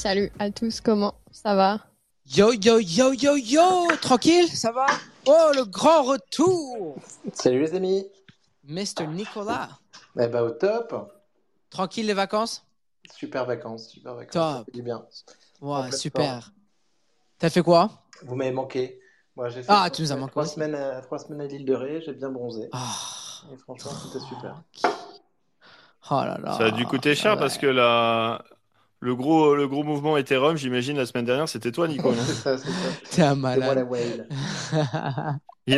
Salut à tous, comment ça va? Yo, tranquille, ça va? Oh, le grand retour! Salut les amis! Mr. Nicolas! Eh ben, au top! Tranquille les vacances? Super vacances. Top! Ça fait du bien. Ouais, super. T'as fait quoi? Vous m'avez manqué. Moi, j'ai fait tu nous as manqué. Trois semaines à l'île de Ré, j'ai bien bronzé. Et franchement, c'était super. Oh là là. Ça a dû coûter cher parce que le gros mouvement Ethereum, j'imagine, la semaine dernière, c'était toi, Nico. C'est ça. T'es un malade. Il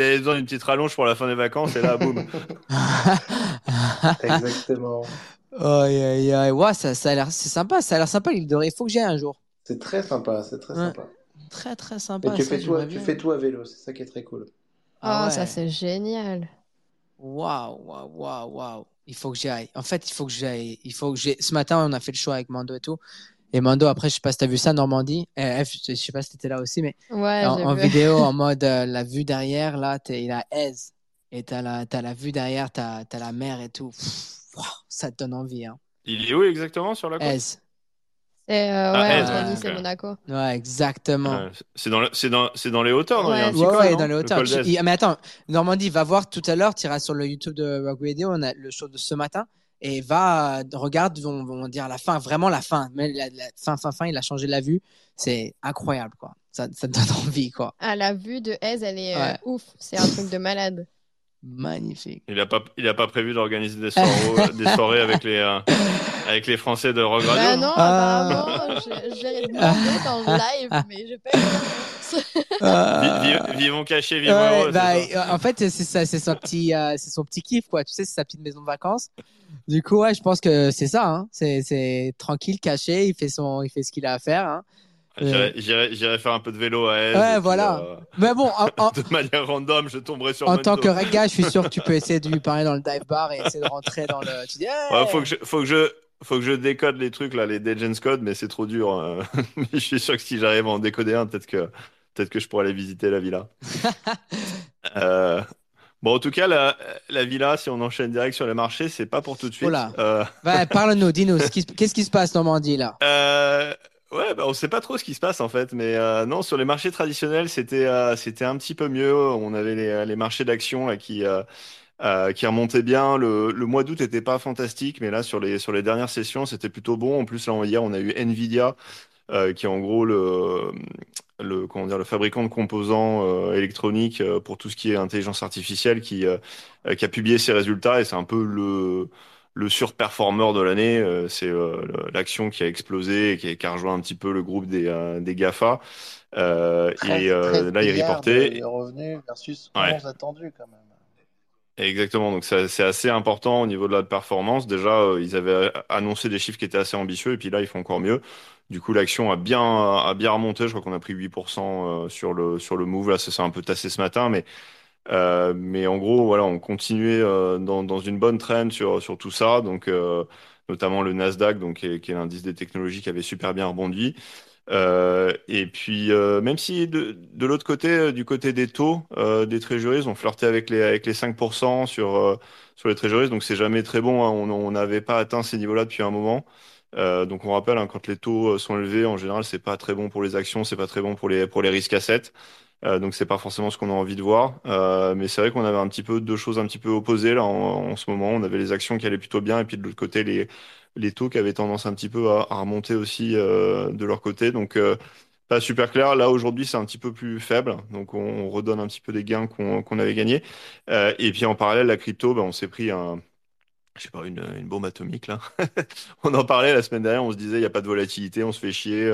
avait besoin d'une petite rallonge pour la fin des vacances et là, boum. Exactement. Ouais, ça a l'air, c'est sympa. Ça a l'air sympa, l'île de Ré. Il faut que j'y aille un jour. C'est très sympa. Très, très sympa. Et tu fais tout à vélo. C'est ça qui est très cool. Ça, c'est génial. Waouh. Il faut que j'y aille. En fait, ce matin, on a fait le choix avec Mando et tout. Et Mando, après, je sais pas si t'as vu ça, Normandie. Je sais pas si t'étais là aussi, mais ouais, en vidéo, en mode la vue derrière, là, il a Aise. Et t'as la vue derrière, t'as la mer et tout. Wow, ça te donne envie. Hein. Il est où exactement sur la côte? Aise. C'est Monaco. Ouais, exactement. C'est dans les hauteurs. Dans les hauteurs. Mais attends, Normandie, va voir tout à l'heure, tu iras sur le YouTube de Rug Radio, on a le show de ce matin, et va, regarde, on va dire la fin, vraiment la fin. Mais la fin, il a changé la vue. C'est incroyable, quoi. Ça te donne envie, quoi. Ah, la vue de Aise, elle est ouf. C'est un truc de malade. Magnifique. Il a pas prévu d'organiser des soirées avec les Français de Rug Radio. Bah non, apparemment, j'ai demandé en live, mais j'ai pas eu la réponse. Vivons cachés, vivons heureux. En fait, c'est son petit kiff, quoi. Tu sais, c'est sa petite maison de vacances. Du coup, ouais, je pense que c'est ça. Hein. C'est tranquille, caché. Il fait ce qu'il a à faire. Hein. J'irai faire un peu de vélo à Aise. Ouais, voilà. Mais bon, de manière random, je tomberai sur. En tant que reg gars, je suis sûr que tu peux essayer de lui parler dans le dive bar et essayer de rentrer dans le. Tu dis, hey ouais, faut que je décode les trucs là, les Degens Code, mais c'est trop dur. Je suis sûr que si j'arrive à en décoder un, peut-être que je pourrais aller visiter la villa. Bon, en tout cas, la villa, si on enchaîne direct sur les marchés, c'est pas pour tout de suite. Bah, parle-nous, dis-nous, qu'est-ce qui se passe Normandie là? Ouais, bah on sait pas trop ce qui se passe en fait, mais non, sur les marchés traditionnels, c'était un petit peu mieux. On avait les marchés d'action là qui remontaient bien. Le mois d'août était pas fantastique, mais là sur les dernières sessions, c'était plutôt bon. En plus, là hier, on a eu Nvidia qui est en gros le fabricant de composants électroniques pour tout ce qui est intelligence artificielle, qui a publié ses résultats et c'est un peu le surperformer de l'année, c'est l'action qui a explosé et qui a rejoint un petit peu le groupe des GAFA. Là, il reportait. Les revenus versus moins attendu quand même. Exactement, donc c'est assez important au niveau de la performance. Déjà, ils avaient annoncé des chiffres qui étaient assez ambitieux et puis là, ils font encore mieux. Du coup, l'action a bien remonté. Je crois qu'on a pris 8% sur le move. Là, ça s'est un peu tassé ce matin, mais en gros, voilà, on continuait dans une bonne traîne sur tout ça, donc notamment le Nasdaq, donc qui est l'indice des technologies qui avait super bien rebondi. Et puis, même si de l'autre côté, du côté des taux, des treasuries, on flirtait avec les 5% sur les treasuries, donc c'est jamais très bon. Hein, on n'avait pas atteint ces niveaux-là depuis un moment. Donc on rappelle, hein, quand les taux sont élevés, en général, c'est pas très bon pour les actions, c'est pas très bon pour les risques assets. Donc c'est pas forcément ce qu'on a envie de voir, mais c'est vrai qu'on avait un petit peu deux choses un petit peu opposées là en ce moment. On avait les actions qui allaient plutôt bien et puis de l'autre côté les taux qui avaient tendance un petit peu à remonter aussi de leur côté. Donc pas super clair. Là aujourd'hui c'est un petit peu plus faible, donc on redonne un petit peu des gains qu'on avait gagnés. Et puis en parallèle la crypto, on s'est pris une bombe atomique là. On en parlait la semaine dernière, on se disait il n'y a pas de volatilité, on se fait chier,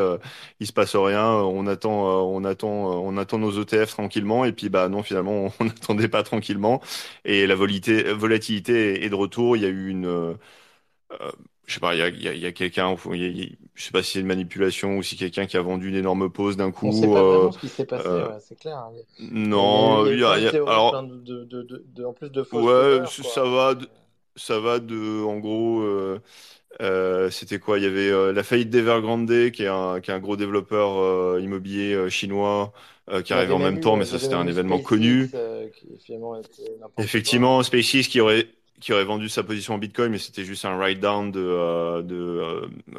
il se passe rien, on attend nos ETF tranquillement et puis bah non finalement on n'attendait pas tranquillement et la volatilité est de retour. Il y a eu une je sais pas, il y a quelqu'un, je sais pas si c'est une manipulation ou si quelqu'un qui a vendu une énorme pause d'un coup. On sait pas vraiment ce qui s'est passé, c'est clair. Non, il y a en plus de fausses. Ouais, ça va. Ça va de, en gros, c'était quoi? Il y avait la faillite d'Evergrande, qui est un gros développeur immobilier chinois, qui arrivait en même temps, mais ça c'était un événement connu. Qui, finalement, était n'importe quoi. Effectivement, SpaceX qui aurait qui aurait vendu sa position en Bitcoin, mais c'était juste un write-down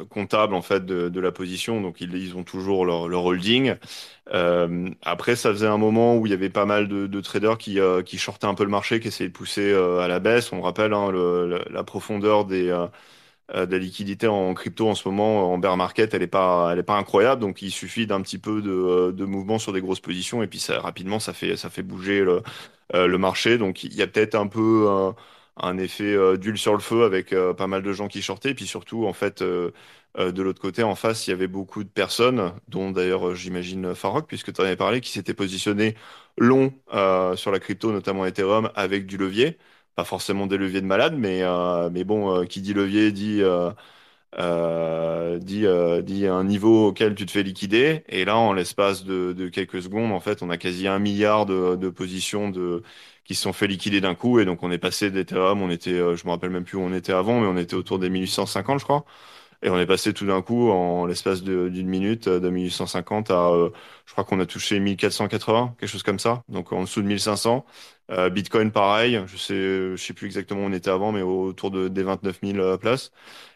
comptable en fait de la position. Donc ils ont toujours leur holding. Après, ça faisait un moment où il y avait pas mal de traders qui shortaient un peu le marché, qui essayaient de pousser à la baisse. On rappelle hein, la profondeur de la liquidité en crypto en ce moment en bear market, elle est pas incroyable. Donc il suffit d'un petit peu de mouvement sur des grosses positions et puis ça rapidement ça fait bouger le marché. Donc il y a peut-être un peu un effet d'huile sur le feu avec pas mal de gens qui shortaient. Et puis surtout en fait de l'autre côté en face il y avait beaucoup de personnes dont d'ailleurs j'imagine Farok puisque tu en avais parlé qui s'étaient positionnées long sur la crypto notamment Ethereum avec du levier. Pas forcément des leviers de malade, mais bon, qui dit levier dit un niveau auquel tu te fais liquider. Et là, en l'espace de quelques secondes, en fait, on a quasi 1 milliard de positions qui se sont fait liquider d'un coup. Et donc, on est passé d'Ethereum, on était, je me rappelle même plus où on était avant, mais on était autour des 1850, je crois. Et on est passé tout d'un coup, en l'espace d'une minute, de 1850 à, je crois qu'on a touché 1480, quelque chose comme ça. Donc en dessous de 1500. Bitcoin, pareil. Je sais plus exactement où on était avant, mais autour des 29 000 places.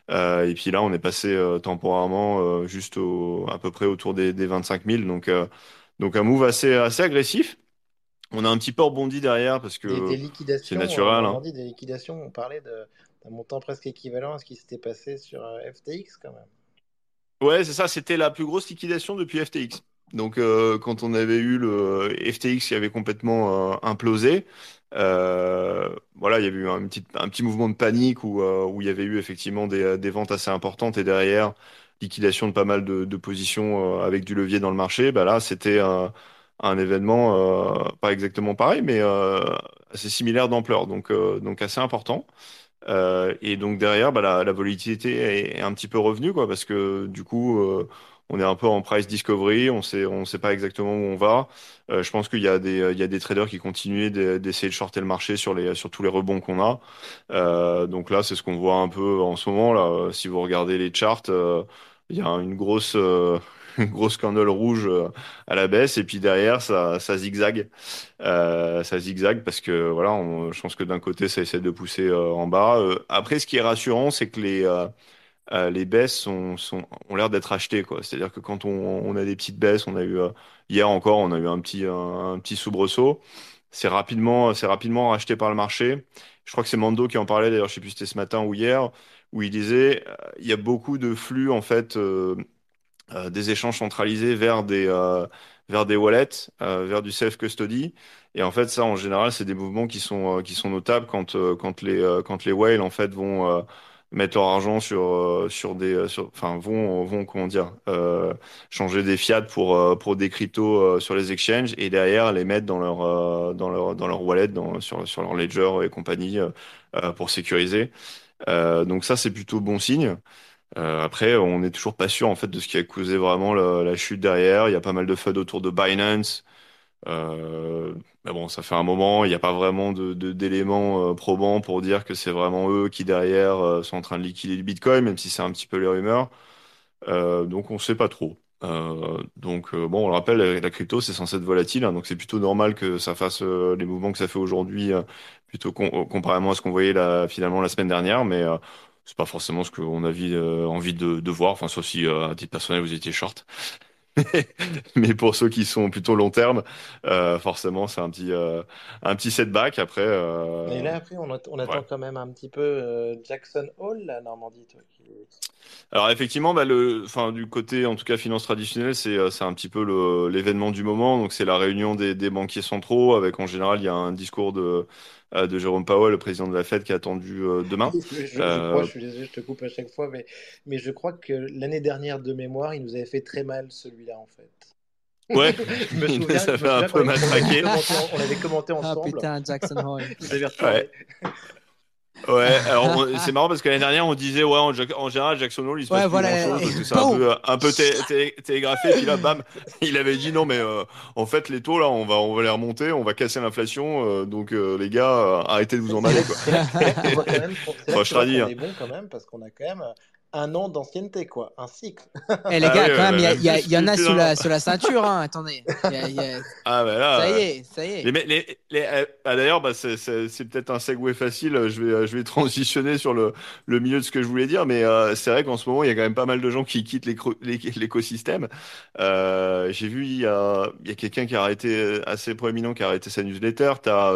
Et puis là, on est passé temporairement juste à peu près autour des 25 000. Donc un move assez agressif. On a un petit peu rebondi derrière parce que c'est naturel. On a dit des liquidations, on parlait d'un montant presque équivalent à ce qui s'était passé sur FTX quand même. Ouais, c'est ça, c'était la plus grosse liquidation depuis FTX. Donc quand on avait eu le FTX qui avait complètement implosé, voilà, il y avait eu un petit mouvement de panique où il y avait eu effectivement des ventes assez importantes et derrière, liquidation de pas mal de positions avec du levier dans le marché. Bah là, c'était un événement pas exactement pareil, mais assez similaire d'ampleur, donc assez important. Et donc derrière, bah, la volatilité est un petit peu revenue, quoi, parce que du coup, on est un peu en price discovery, on sait pas exactement où on va. Je pense qu'il y a des traders qui continuaient d'essayer de shorter le marché sur tous les rebonds qu'on a. Donc là, c'est ce qu'on voit un peu en ce moment. Là, si vous regardez les charts, il y a une grosse candle rouge à la baisse et puis derrière ça zigzague parce que voilà je pense que d'un côté ça essaie de pousser en bas. Après ce qui est rassurant c'est que les baisses ont l'air d'être achetées quoi, c'est-à-dire que quand on a des petites baisses, on a eu hier encore on a eu un petit soubresaut, c'est rapidement racheté par le marché. Je crois que c'est Mando qui en parlait d'ailleurs, je sais plus si c'était ce matin ou hier, où il disait il y a beaucoup de flux en fait des échanges centralisés vers des wallets, vers du self-custody. Et en fait, ça, en général, c'est des mouvements qui sont notables quand les whales en fait vont mettre leur argent vont comment dire changer des fiat pour des cryptos sur les exchanges et derrière les mettre dans leur wallet, sur leur ledger et compagnie pour sécuriser. Donc ça, c'est plutôt bon signe. Après, on n'est toujours pas sûr en fait de ce qui a causé vraiment la chute derrière. Il y a pas mal de FUD autour de Binance. Mais bon, ça fait un moment. Il n'y a pas vraiment d'éléments probants pour dire que c'est vraiment eux qui derrière sont en train de liquider le Bitcoin, même si c'est un petit peu les rumeurs. Donc on ne sait pas trop. Bon, on le rappelle, la crypto c'est censé être volatile, hein, donc c'est plutôt normal que ça fasse les mouvements que ça fait aujourd'hui, plutôt comparément à ce qu'on voyait finalement la semaine dernière, mais c'est pas forcément ce qu'on a envie de voir, enfin, sauf si, à titre personnel, vous étiez short. Mais pour ceux qui sont plutôt long terme, forcément, c'est un petit setback. Après, Et là, après, on attend quand même un petit peu Jackson Hole, la Normandie. Toi, Alors, effectivement, du côté, en tout cas, finance traditionnelle, c'est un petit peu l'événement du moment. Donc, c'est la réunion des banquiers centraux avec, en général, il y a un discours de Jérôme Powell, le président de la Fed, qui est attendu demain. Je te coupe à chaque fois, mais je crois que l'année dernière de mémoire, il nous avait fait très mal celui-là en fait. Ouais, ça fait un peu matraquer. On l'avait commenté ensemble. Ah putain, Jackson Hole. Ouais, alors c'est marrant parce que l'année dernière on disait ouais en général Jackson Hole il se passe grand chose parce que c'est un peu télégraphé puis là bam il avait dit non mais en fait les taux là on va les remonter, on va casser l'inflation donc les gars arrêtez de vous emballer quoi. On voit quand même, c'est là, je te dis, on est bon quand même parce qu'on a quand même un an d'ancienneté, quoi, un cycle. Eh les gars, quand même, il y en a sous la ceinture, hein, attendez. Ah bah là, ça y est. D'ailleurs, bah, c'est peut-être un segue facile, je vais transitionner sur le milieu de ce que je voulais dire, mais c'est vrai qu'en ce moment, il y a quand même pas mal de gens qui quittent l'écosystème. J'ai vu, il y a quelqu'un qui a arrêté, assez proéminent, qui a arrêté sa newsletter, t'as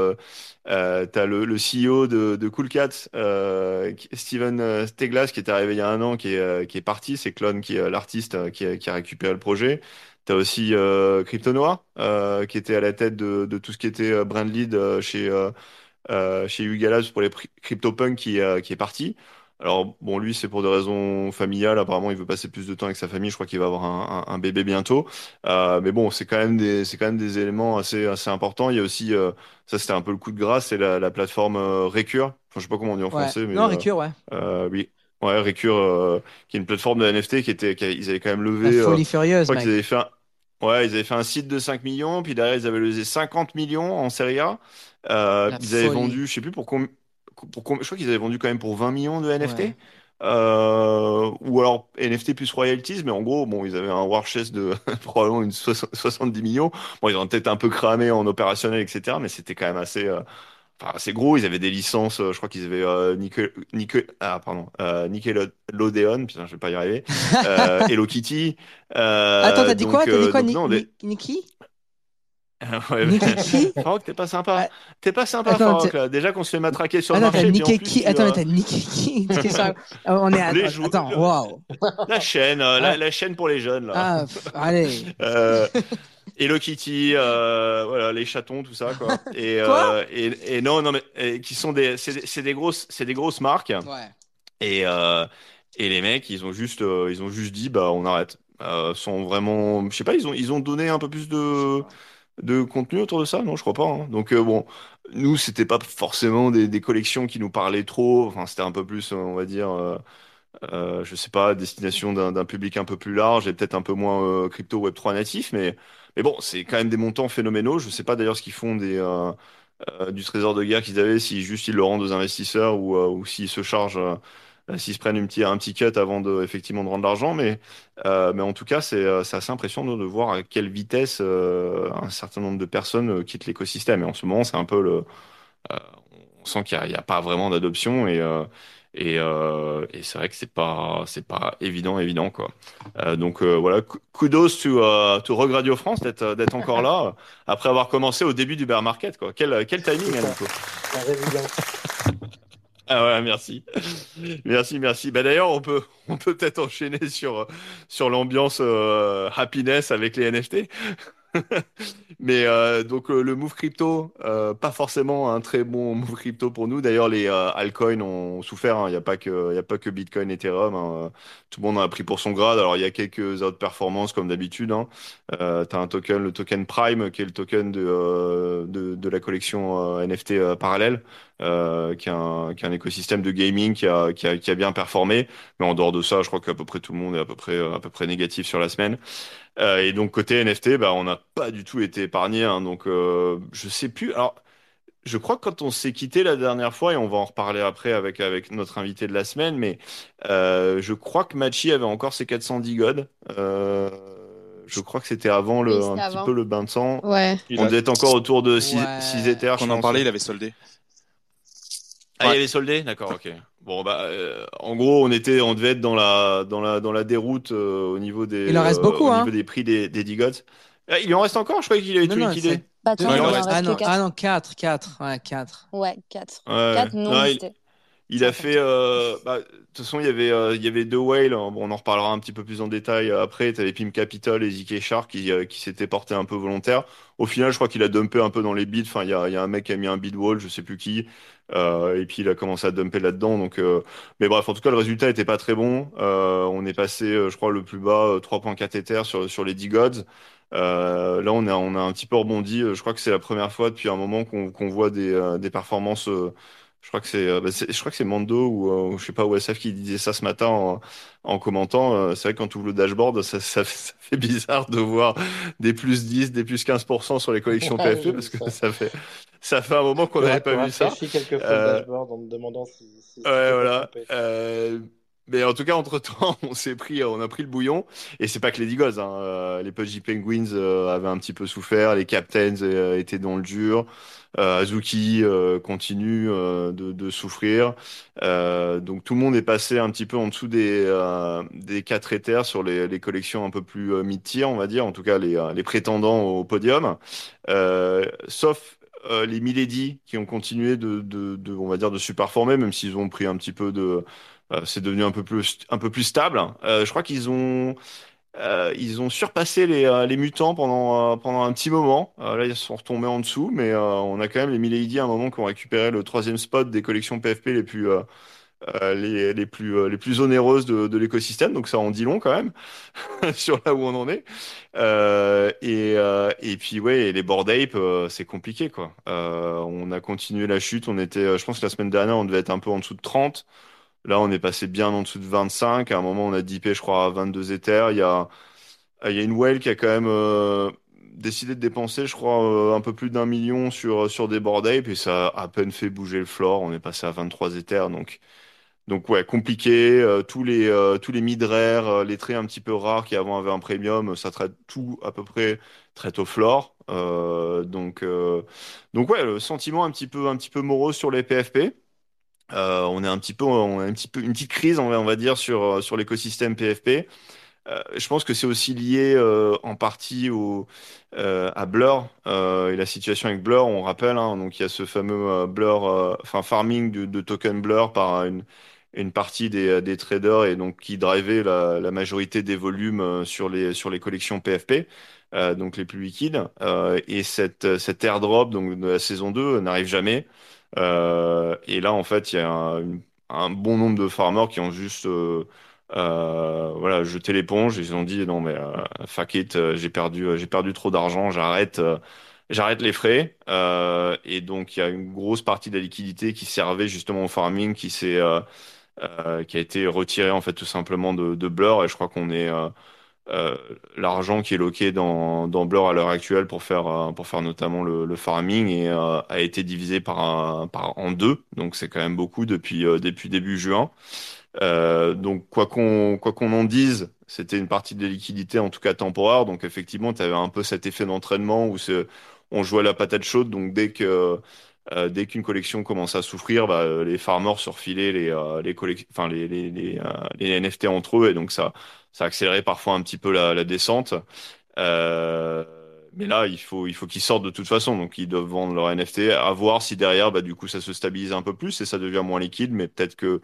le CEO de Cool Cat, Steven Steglas, qui est arrivé il y a un an, qui est parti, c'est Clone, qui est l'artiste qui a récupéré le projet. T'as aussi Crypto Noir, qui était à la tête de tout ce qui était brand lead chez Yuga Labs pour les CryptoPunk, qui est parti. Alors bon, lui c'est pour des raisons familiales, apparemment il veut passer plus de temps avec sa famille, je crois qu'il va avoir un bébé bientôt, mais bon c'est quand même des éléments assez importants. Il y a aussi, ça c'était un peu le coup de grâce, c'est la plateforme Recur, enfin je sais pas comment on dit en français, mais non Recur oui. Ouais, Recur, qui est une plateforme de NFT ils avaient quand même levé. La folie furieuse, je crois qu'ils avaient fait un site de 5 millions, puis derrière ils avaient levé 50 millions en série A. Ils avaient vendu, je sais plus pour combien. Je crois qu'ils avaient vendu quand même pour 20 millions de NFT, ouais. Ou alors NFT plus royalties, mais en gros, bon, ils avaient un war chest de probablement 70 millions. Bon, ils ont peut-être un peu cramé en opérationnel, etc., mais c'était quand même assez gros. Ils avaient des licences, je crois qu'ils avaient Nickelodeon, putain, je vais pas y arriver, Hello Kitty. Attends, t'as dit quoi, Nikki? Ouais, mais... Farouk, t'es pas sympa. T'es pas sympa, Farouk. Là. Déjà qu'on se fait matraquer sur le marché. T'as niqué qui? On est à... Attends, waouh. La chaîne pour les jeunes. Là. Ah, allez. Hello Kitty, voilà, les chatons, tout ça, quoi. Et non, mais qui sont des grosses marques. Ouais. Et les mecs, ils ont juste dit, bah, on arrête. Sont vraiment, je sais pas, ils ont donné un peu plus de contenu autour de ça? Non, je crois pas, hein. Donc bon, nous c'était pas forcément des collections qui nous parlaient trop, enfin c'était un peu plus, on va dire, je sais pas, destination d'un public un peu plus large et peut-être un peu moins crypto Web3 natif, mais bon, c'est quand même des montants phénoménaux. Je sais pas d'ailleurs ce qu'ils font du trésor de guerre qu'ils avaient, si juste ils le rendent aux investisseurs ou s'ils se chargent, s'ils se prennent un petit cut avant effectivement de rendre l'argent, mais en tout cas, c'est assez impressionnant de voir à quelle vitesse un certain nombre de personnes quittent l'écosystème. Et en ce moment, c'est un peu on sent qu'il y a pas vraiment d'adoption et c'est vrai que c'est pas évident quoi. Donc voilà, kudos to Rug Radio France d'être encore là après avoir commencé au début du bear market, quoi. Quel timing, hein, donc. Ah ouais, merci. Bah d'ailleurs, on peut peut-être enchaîner sur l'ambiance happiness avec les NFT. Mais donc le move crypto, pas forcément un très bon move crypto pour nous. D'ailleurs, les altcoins ont souffert, hein. Il y a pas que Bitcoin, Ethereum, hein. Tout le monde en a pris pour son grade. Alors il y a quelques outperformances comme d'habitude, hein. T'as le token Prime, qui est le token de la collection NFT parallèle. Qui est un écosystème de gaming qui a bien performé, mais en dehors de ça, je crois qu'à peu près tout le monde est à peu près négatif sur la semaine. Et donc côté NFT, bah on n'a pas du tout été épargné, hein, donc je sais plus. Alors je crois que quand on s'est quitté la dernière fois, et on va en reparler après avec notre invité de la semaine, mais je crois que Machi avait encore ses 410 gods. Je crois que c'était avant petit peu le bain de sang. Ouais. On devait être encore autour de 6 éthers. Quand on en parlait, il avait soldé. Ah, ouais. Il y avait soldé, d'accord, ok. Bon, bah, en gros, on devait être dans la déroute au niveau des. Il en reste beaucoup, au niveau des prix des DeGods. Il en reste encore, je croyais qu'il avait tout liquidé. Bah, attends, il en reste 4. Ouais, 4. Ouais, 4. 4 non listés. Il a fait. De toute façon, il y avait deux whales. Bon, on en reparlera un petit peu plus en détail après. Tu avais Pim Capital et ZK Shark qui s'étaient portés un peu volontaires. Au final, je crois qu'il a dumpé un peu dans les bids. Enfin, il y a un mec qui a mis un bid wall, je sais plus qui. Et puis il a commencé à dumper là-dedans. Donc, mais bref, en tout cas, le résultat était pas très bon. On est passé, je crois, le plus bas 3.4 Ether sur les DeGods. Là, on a un petit peu rebondi. Je crois que c'est la première fois depuis un moment qu'on voit des performances. Je crois que c'est Mando ou je sais pas OSF qui disait ça ce matin en commentant. C'est vrai que quand tu ouvres le dashboard, ça fait bizarre de voir des plus 10, des plus 15% sur les collections PFE, parce que ça fait un moment qu'on n'avait pas vu ça. Quelques fois le dashboard en me demandant si. Ouais, voilà. Mais en tout cas, entre-temps, on a pris le bouillon. Et c'est pas que les DeGods, hein. Les Pudgy Penguins avaient un petit peu souffert. Les Captains étaient dans le dur. Azuki continue de souffrir. Donc tout le monde est passé un petit peu en dessous des quatre éthers sur les collections un peu plus mid-tier, on va dire. En tout cas, les prétendants au podium. Sauf les Milady qui ont continué on va dire, de superformer, même s'ils ont pris un petit peu de... c'est devenu un peu plus stable. Je crois qu'ils ont... ils ont surpassé les mutants pendant un petit moment. Là, ils sont retombés en dessous, mais on a quand même les Milady à un moment qui ont récupéré le troisième spot des collections PFP les plus onéreuses de l'écosystème. Donc ça en dit long quand même sur là où on en est. Et puis ouais, et les Bored Ape, c'est compliqué quoi. On a continué la chute. On était, je pense que la semaine dernière, on devait être un peu en dessous de 30. Là, on est passé bien en dessous de 25. À un moment, on a dipé, je crois, à 22 Ethers. Il y a une whale qui a quand même décidé de dépenser, je crois, un peu plus d'1 million sur des Bored Ape. Et ça a à peine fait bouger le floor. On est passé à 23 Ethers. Donc ouais, compliqué. Tous les mid-rares, les traits un petit peu rares qui avant avaient un premium, ça traite tout à peu près traite au floor. Donc ouais, le sentiment un petit peu morose sur les PFP. On a une petite crise, on va dire, sur l'écosystème PFP. Je pense que c'est aussi lié en partie à Blur et la situation avec Blur. On rappelle, hein, donc il y a ce fameux Blur, enfin farming de token Blur par une partie des traders et donc qui drivaient la majorité des volumes sur les collections PFP, donc les plus liquides. Et cet airdrop donc de la saison 2 n'arrive jamais. Et là, en fait, il y a un bon nombre de farmers qui ont juste voilà, jeté l'éponge et ils ont dit non mais fuck it, j'ai perdu trop d'argent, j'arrête les frais. Et donc il y a une grosse partie de la liquidité qui servait justement au farming qui a été retirée en fait tout simplement de Blur et je crois qu'on est l'argent qui est loqué dans Blur à l'heure actuelle pour faire notamment le farming et a été divisé en deux, donc c'est quand même beaucoup depuis début juin. Donc quoi qu'on en dise, c'était une partie de liquidité en tout cas temporaire. Donc effectivement, tu avais un peu cet effet d'entraînement où on jouait à la patate chaude. Donc dès qu'une collection commence à souffrir, bah, les farmers surfilaient les NFT entre eux et donc ça accélérait parfois un petit peu la descente. Mais là, il faut qu'ils sortent de toute façon, donc ils doivent vendre leurs NFT. À voir si derrière, bah, du coup, ça se stabilise un peu plus et ça devient moins liquide. Mais peut-être que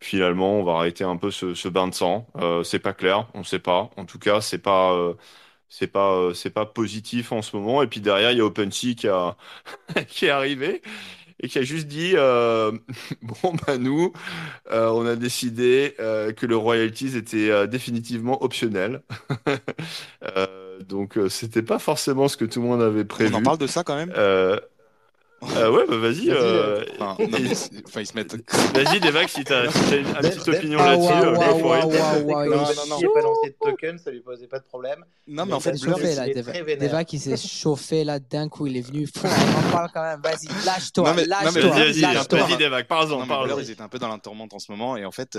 finalement, on va arrêter un peu ce bain de sang. C'est pas clair, on sait pas. En tout cas, c'est pas positif en ce moment. Et puis derrière, il y a OpenSea qui est arrivé et qui a juste dit bon bah nous on a décidé que le royalties était définitivement optionnel. Donc c'était pas forcément ce que tout le monde avait prévu. On en parle de ça quand même. Ouais, bah vas-y. Ils se mettent. Vas-y, Devac, si t'as une petite opinion là-dessus. Non. Il a balancé de token, ça lui posait pas de problème. Non, mais en fait, Devac, il s'est chauffé là d'un coup, il est venu. On en parle quand même. Vas-y, lâche-toi. Vas-y, Devac, par exemple. Blur, ils étaient un peu dans la tourmente en ce moment, et en fait,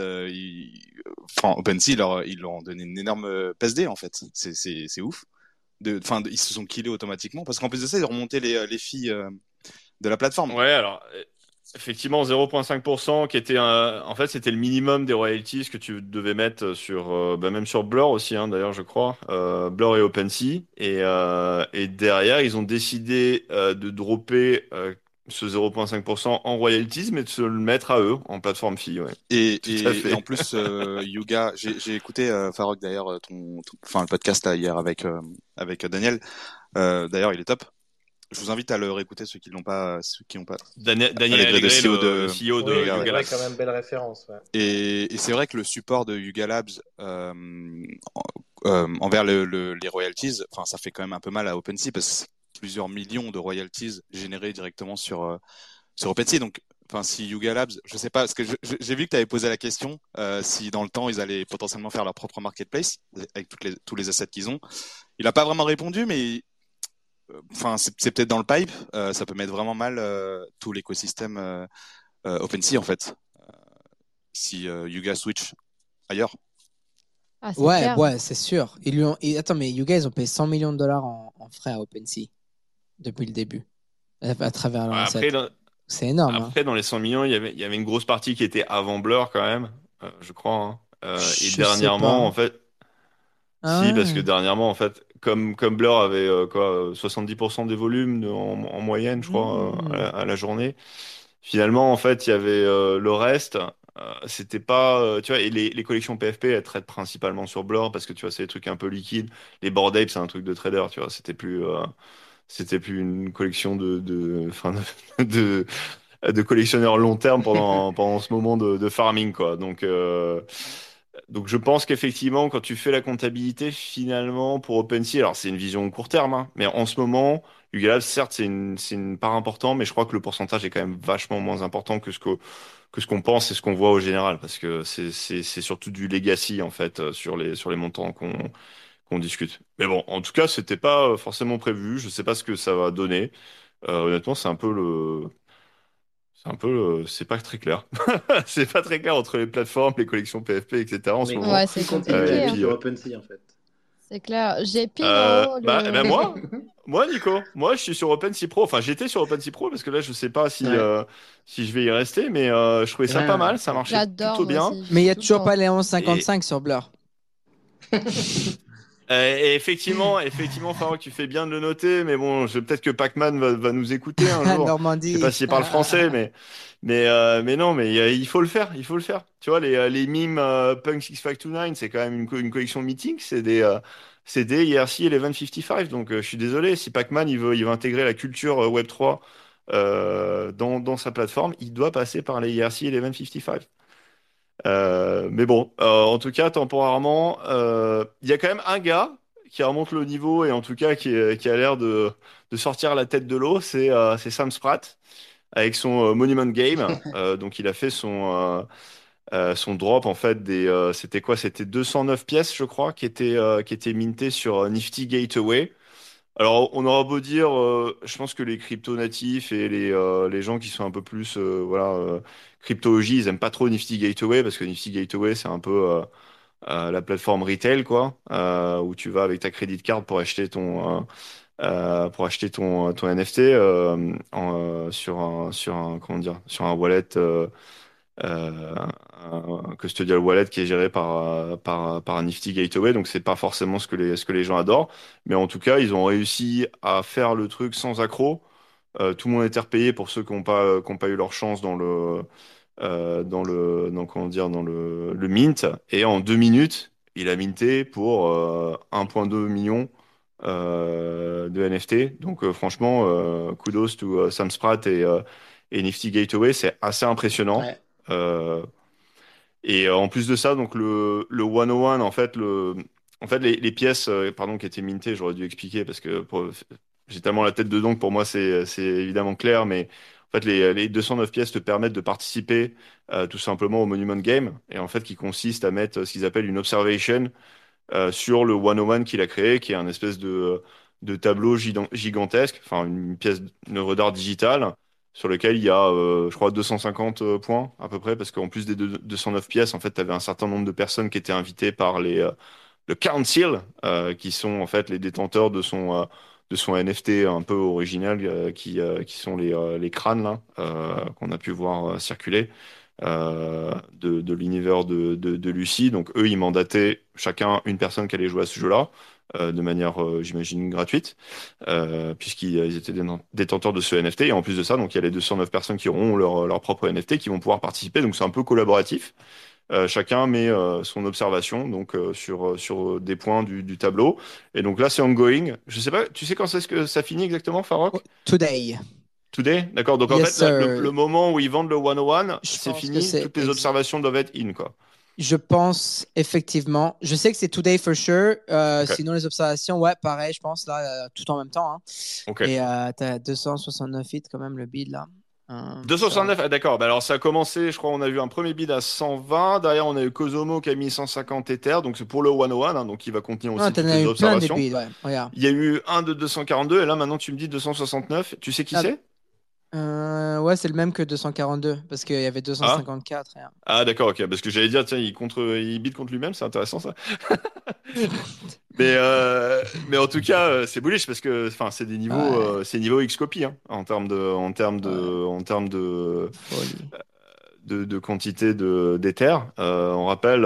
OpenSea, ils leur ont donné une énorme PSD, en fait. C'est ouf. Enfin, ils se sont killés automatiquement, parce qu'en plus de ça, ils ont remonté les filles de la plateforme. Ouais, alors effectivement 0.5% qui était en fait c'était le minimum des royalties que tu devais mettre sur même sur Blur aussi hein, d'ailleurs je crois Blur et OpenSea et derrière ils ont décidé de dropper ce 0.5% en royalties mais de se le mettre à eux en plateforme fille ouais. Et en plus Yuga j'ai écouté Farok d'ailleurs le podcast là, hier avec Daniel d'ailleurs il est top. Je vous invite à le réécouter ceux qui n'ont pas. Daniel Agré, le CEO de Yuga Labs. C'est quand même belle référence. Ouais. Et c'est vrai que le support de Yuga Labs envers les royalties, enfin ça fait quand même un peu mal à OpenSea parce que c'est plusieurs millions de royalties générées directement sur OpenSea. Donc, enfin si Yuga Labs, je sais pas, parce que j'ai vu que tu avais posé la question si dans le temps ils allaient potentiellement faire leur propre marketplace avec tous les assets qu'ils ont. Il n'a pas vraiment répondu, mais enfin, c'est peut-être dans le pipe. Ça peut mettre vraiment mal tout l'écosystème OpenSea en fait. Si Yuga switch ailleurs. Ah, ouais, c'est sûr. Ils lui ont... Attends, mais Yuga, ils ont payé 100 millions de dollars en frais à OpenSea depuis le début, à travers leur asset. C'est énorme. Après, dans les 100 millions, il y avait une grosse partie qui était avant Blur quand même, je crois. Hein. Et dernièrement, en fait... Si, parce que dernièrement, en fait, comme Blur avait 70% des volumes en moyenne, je crois, à la journée, finalement, en fait, il y avait le reste... c'était pas tu vois, et les collections PFP elles traitent principalement sur Blur parce que tu vois c'est des trucs un peu liquides, les Bored Ape c'est un truc de trader, tu vois, c'était plus une collection de collectionneurs long terme pendant ce moment de farming, quoi. Donc je pense qu'effectivement quand tu fais la comptabilité finalement pour OpenSea, alors c'est une vision court terme, hein, mais en ce moment Yuga Labs, certes c'est une part importante, mais je crois que le pourcentage est quand même vachement moins important que ce qu'on pense et ce qu'on voit au général, parce que c'est surtout du legacy en fait sur les montants qu'on discute. Mais bon, en tout cas, c'était pas forcément prévu. Je sais pas ce que ça va donner. Honnêtement, c'est pas très clair. C'est pas très clair entre les plateformes, les collections PFP, etc. En ce moment. Ouais, c'est compliqué. Et puis OpenSea en fait. C'est clair. J'ai pile moi, Nico, je suis sur OpenSea Pro. Enfin, j'étais sur OpenSea Pro parce que là, je sais pas si je vais y rester, mais je trouvais ça pas mal. Ça marchait plutôt bien. Aussi. Mais il y a toujours pas les 11,55 sur Blur. Et effectivement, Farouk, tu fais bien de le noter, mais bon, peut-être que Pac-Man va nous écouter un jour. Normandie. Je sais pas s'il parle français, mais non, mais il faut le faire. Tu vois, les mimes Punk 6529, c'est quand même une collection meeting, c'est des IRC et les 1155. Donc, je suis désolé, si Pac-Man il veut intégrer la culture Web3 dans sa plateforme, il doit passer par les IRC et les 1155. Mais bon, en tout cas, temporairement, il y a quand même un gars qui remonte le niveau et en tout cas qui a l'air de sortir la tête de l'eau, c'est Sam Spratt avec son Monument Game. Donc il a fait son drop en fait c'était quoi? C'était 209 pièces, je crois, qui étaient mintées sur Nifty Gateway. Alors, on aura beau dire, je pense que les crypto-natifs et les gens qui sont un peu plus cryptologie, ils aiment pas trop Nifty Gateway parce que Nifty Gateway, c'est un peu la plateforme retail, quoi, où tu vas avec ta credit card pour acheter ton NFT sur un wallet, un custodial wallet qui est géré par Nifty Gateway, donc c'est pas forcément ce que les gens adorent, mais en tout cas ils ont réussi à faire le truc sans accro. Tout le monde est repayé pour ceux qui n'ont pas eu leur chance dans le mint, et en 2 minutes il a minté pour 1,2 million de NFT, donc franchement kudos to Sam Spratt et Nifty Gateway, c'est assez impressionnant. Ouais. Et en plus de ça, donc le 101, en fait les pièces qui étaient mintées, j'aurais dû expliquer parce que j'ai tellement la tête dedans que pour moi c'est évidemment clair, mais en fait les 209 pièces te permettent de participer tout simplement au Monument Game, et en fait qui consiste à mettre ce qu'ils appellent une observation sur le 101 qu'il a créé, qui est un espèce de tableau gigantesque, enfin une pièce, une œuvre d'art digitale, sur lequel il y a, je crois, 250 points à peu près, parce qu'en plus des 209 pièces, en fait, tu avais un certain nombre de personnes qui étaient invitées par le council, qui sont en fait les détenteurs de son NFT un peu original, qui sont les crânes là, qu'on a pu voir circuler de l'univers de Lucie. Donc eux, ils mandataient chacun une personne qui allait jouer à ce jeu-là, de manière, j'imagine, gratuite, puisqu'ils étaient détenteurs de ce NFT. Et en plus de ça, donc il y a les 209 personnes qui auront leur propre NFT qui vont pouvoir participer. Donc c'est un peu collaboratif. Chacun met son observation donc sur des points du tableau. Et donc là, c'est ongoing. Je sais pas, tu sais quand c'est que ça finit exactement, Farouk? Today, d'accord. Donc en fait, le moment où ils vendent le 101, c'est fini. Toutes les observations doivent être in, quoi. Je pense, effectivement. Je sais que c'est today for sure. Okay. Sinon, les observations, ouais, pareil, je pense, là, tout en même temps. Hein. Okay. Et t'as 269 hits quand même, le bid, là. 269, ah, d'accord. Bah, alors, ça a commencé, je crois, on a eu un premier bid à 120. Derrière, on a eu Kozomo qui a mis 150 Ether. Donc, c'est pour le 101, hein, donc il va contenir aussi toutes les observations. Il y a eu un de 242, et là, maintenant, tu me dis 269. Tu sais qui c'est Ouais, c'est le même que 242, parce qu'il y avait 254. Ah, ah d'accord, ok. Parce que j'allais dire, tiens, il bid contre lui-même, c'est intéressant ça. Mais en tout cas, c'est bullish parce que c'est des niveaux, ouais. C'est niveau Xcopy hein, en termes de de quantité d'Ether. On rappelle,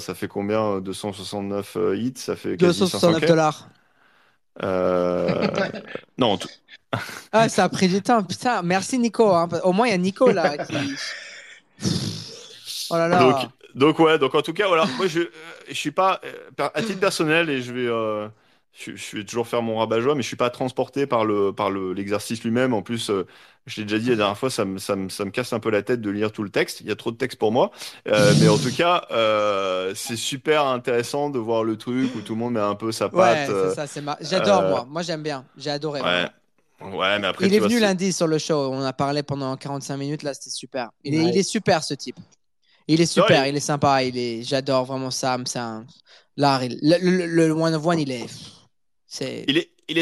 ça fait combien 269 hits, ça fait quasi 269 $. Non, tout. Ah, ça a pris du temps, putain. Merci Nico. Hein. Au moins, il y a Nico là. Oh là là. Donc ouais. Donc en tout cas, voilà. Moi, je suis pas à titre personnel et je vais toujours faire mon rabat-joie, mais je suis pas transporté par l'exercice lui-même. En plus, je l'ai déjà dit la dernière fois, ça me casse un peu la tête de lire tout le texte. Il y a trop de texte pour moi. Mais en tout cas, c'est super intéressant de voir le truc où tout le monde met un peu sa patte. Ouais, c'est ça. J'adore moi. Moi, j'aime bien. J'ai adoré. Ouais. Ouais, mais après, il est venu lundi sur le show. On a parlé pendant 45 minutes. Là, c'était super. Il est super ce type. Il est super. Il est sympa. J'adore vraiment Sam. Le one of one, il est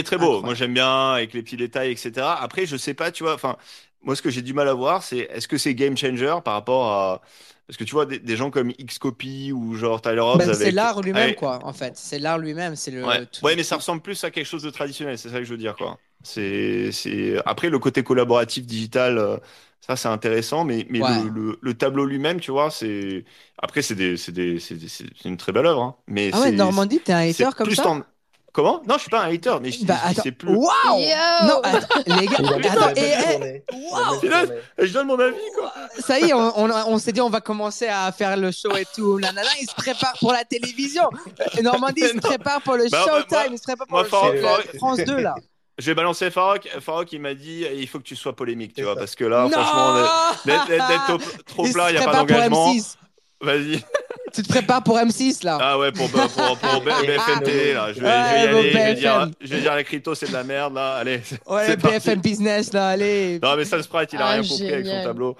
très beau. Incroyable. Moi, j'aime bien avec les petits détails, etc. Après, je sais pas, tu vois. Enfin, moi, ce que j'ai du mal à voir, c'est est-ce que c'est game changer par rapport à. Parce que tu vois, des gens comme Xcopy ou genre Tyler Hobbs. C'est l'art lui-même, quoi, en fait. C'est l'art lui-même. Mais ça ressemble plus à quelque chose de traditionnel. C'est ça que je veux dire, quoi. Après, le côté collaboratif digital, ça, c'est intéressant. Mais le tableau lui-même, tu vois, c'est. Après, c'est une très belle œuvre. Hein. Mais ah ouais, Normandie, t'es un hater comme ça Comment ? Non, je suis pas un hater, mais je sais plus. Waouh ! Non, les gars, je donne mon avis, quoi. Ça y est, on s'est dit, on va commencer à faire le show et tout. Nanana, il se prépare pour la télévision. Normandie, il se prépare pour le Showtime, il se prépare pour le France 2, là. Je vais balancer Farok. Farok, il m'a dit il faut que tu sois polémique, tu vois, parce que là, franchement, d'être trop plat, il n'y a pas d'engagement. Vas-y. Tu te prépares pour M6 là. Ah ouais, pour BFM TV là. Je vais dire la crypto c'est de la merde là. Allez. Ouais, BFM Business là, allez. Non mais Sam Spratt il a rien compris avec son tableau.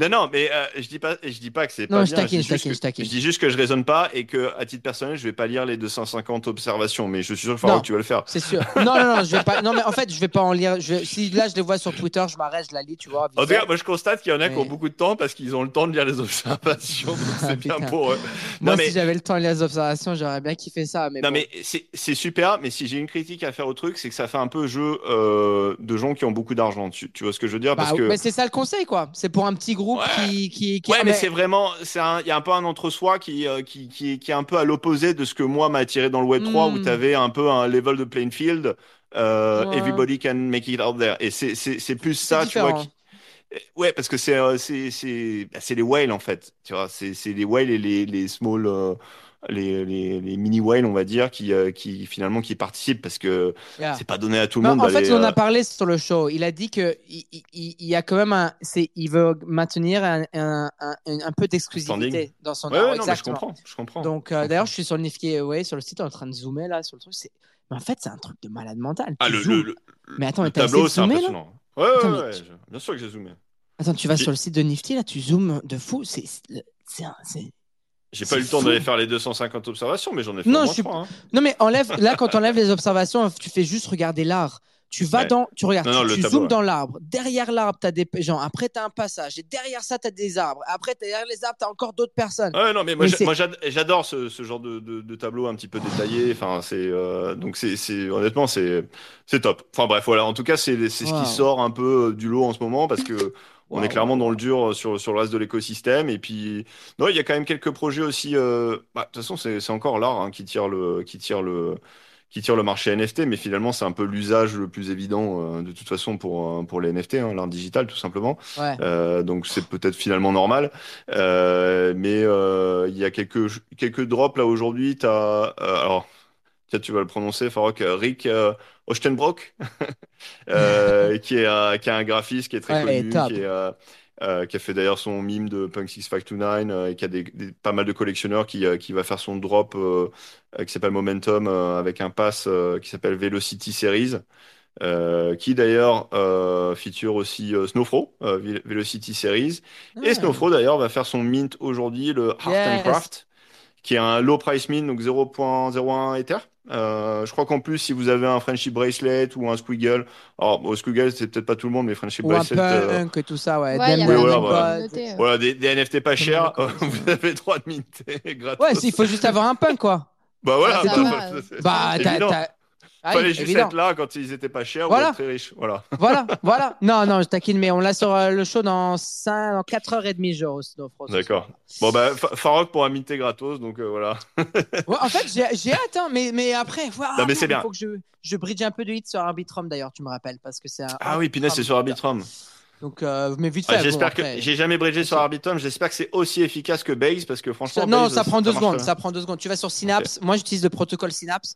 Non mais je dis pas que c'est pas bien. Non, je taquine. Je dis juste que je raisonne pas et que à titre personnel je vais pas lire les 250 observations, mais je suis sûr que Farok, tu vas le faire. C'est sûr. Non, je vais pas. Non mais en fait je vais pas en lire. Si là je les vois sur Twitter, je m'arrête, je la lis, tu vois. En tout cas, moi je constate qu'il y en a qui ont beaucoup de temps parce qu'ils ont le temps de lire les observations. C'est bien. Pour non, moi, mais... si j'avais le temps et les observations, j'aurais bien kiffé ça. Mais non, mais c'est super. Mais si j'ai une critique à faire au truc, c'est que ça fait un peu jeu de gens qui ont beaucoup d'argent. Tu vois ce que je veux dire parce que... Mais c'est ça le conseil, quoi. C'est pour un petit groupe qui. Ouais, mais c'est vraiment. Il y a un peu un entre-soi qui est un peu à l'opposé de ce que moi m'a attiré dans le Web3 où tu avais un peu un level de playing field. Everybody can make it out there. Et c'est plus ça, différent. Tu vois. Ouais, parce que c'est les whales en fait, tu vois, c'est les whales et les small, les mini whales on va dire qui finalement qui participent parce que c'est pas donné à tout le monde. En fait, on a parlé sur le show. Il a dit que il y a quand même il veut maintenir un peu d'exclusivité dans son art. Ouais, non, mais je comprends. Donc d'ailleurs, je suis sur le Nifty Gateway, sur le site, on est en train de zoomer là sur le truc. Mais en fait, c'est un truc de malade mental. Ah mais attends, le tableau, c'est impressionnant. Ouais, bien sûr que j'ai zoomé. Attends, tu vas sur le site de Nifty, là, tu zoomes de fou. J'ai pas eu le temps d'aller faire les 250 observations, mais j'en ai fait au moins 3. Hein. Non, mais là, quand t'enlèves les observations, tu fais juste regarder l'art. Tu vas dans, tu regardes, tu zoomes dans l'arbre. Derrière l'arbre, t'as des gens. Après, t'as un passage. Et derrière ça, t'as des arbres. Après, derrière les arbres, t'as encore d'autres personnes. Ouais, non, mais moi, j'adore ce genre de tableau un petit peu détaillé. Enfin, donc honnêtement, c'est top. Enfin bref, voilà. En tout cas, c'est ce qui sort un peu du lot en ce moment parce que. On est clairement dans le dur sur le reste de l'écosystème. Et puis, non, il y a quand même quelques projets aussi. De toute façon, c'est encore l'art hein, qui tire le marché NFT, mais finalement, c'est un peu l'usage le plus évident de toute façon pour les NFT, hein, l'art digital tout simplement. Ouais. Donc, c'est peut-être finalement normal. Mais il y a quelques drops là aujourd'hui. Alors, tiens, tu vas le prononcer, Farok, Rick Ostenbrock, qui est un graphiste qui est très connu, qui a fait d'ailleurs son mime de Punk 6529 et qui a pas mal de collectionneurs qui va faire son drop qui s'appelle Momentum avec un pass qui s'appelle Velocity Series, qui d'ailleurs feature aussi Snowfro, Velocity Series. Et Snowfro d'ailleurs va faire son mint aujourd'hui, le Art and Craft, qui est un low price mint, donc 0.01 Ether. Je crois qu'en plus, si vous avez un Friendship Bracelet ou un Squiggle, alors au Squiggle, c'est peut-être pas tout le monde, mais Friendship ou Bracelet. Un Punk, tout ça, ouais. Voilà, des NFT pas chers, vous avez le droit de minter gratos. Ouais, il faut juste avoir un Punk, quoi. Bah voilà, c'est fallait juste être là quand ils étaient pas chers, voilà. Ou très riches. Voilà. Non, je taquine, mais on l'a sur le show dans 4h30, je hausse. D'accord. Bon, bah, Farok pourra minter gratos, donc voilà. Ouais, en fait, j'ai hâte, hein, mais après, il faut que je bridge un peu de hit sur Arbitrum, d'ailleurs, tu me rappelles, parce que c'est un. Ah oui, punaise, c'est sur Arbitrum. Donc, mais vite fait. J'espère que j'ai jamais bridgé sur Arbitrum. J'espère que c'est aussi efficace que Base, parce que franchement. Ça prend 2 secondes. Tu vas sur Synapse. Okay. Moi, j'utilise le protocole Synapse.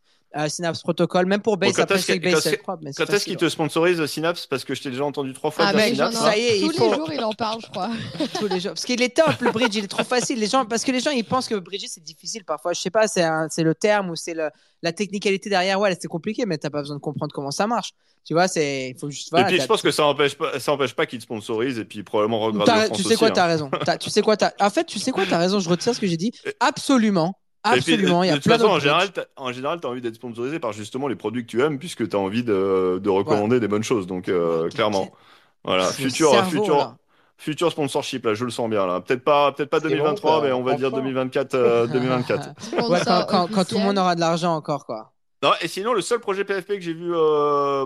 Synapse Protocol, même pour Base, après c'est Base. Quand est-ce qu'ils te sponsorisent Synapse? Parce que je t'ai déjà entendu 3 fois. Ah ben, Synapse, ça y est, tous les jours il en parle, je crois. Tous les jours, parce qu'il est top le bridge, il est trop facile. Parce que les gens ils pensent que bridger c'est difficile parfois. Je sais pas, c'est le terme ou c'est la technicalité derrière. Ouais, c'est compliqué, mais t'as pas besoin de comprendre comment ça marche. Tu vois, il faut juste. Voilà, et puis je pense que ça empêche pas qu'ils te sponsorisent et puis probablement regarder. Tu sais quoi, t'as raison. En fait, t'as raison. Je retire ce que j'ai dit. Absolument, il y a plein de façon, en général, tu as envie d'être sponsorisé par justement les produits que tu aimes, puisque tu as envie de recommander des bonnes choses. Donc, clairement, voilà. Futur sponsorship, là, je le sens bien. Là, peut-être pas 2023, mais on va dire 2024. 2024. Quand tout le monde aura de l'argent encore, quoi. Non, et sinon, le seul projet PFP que j'ai vu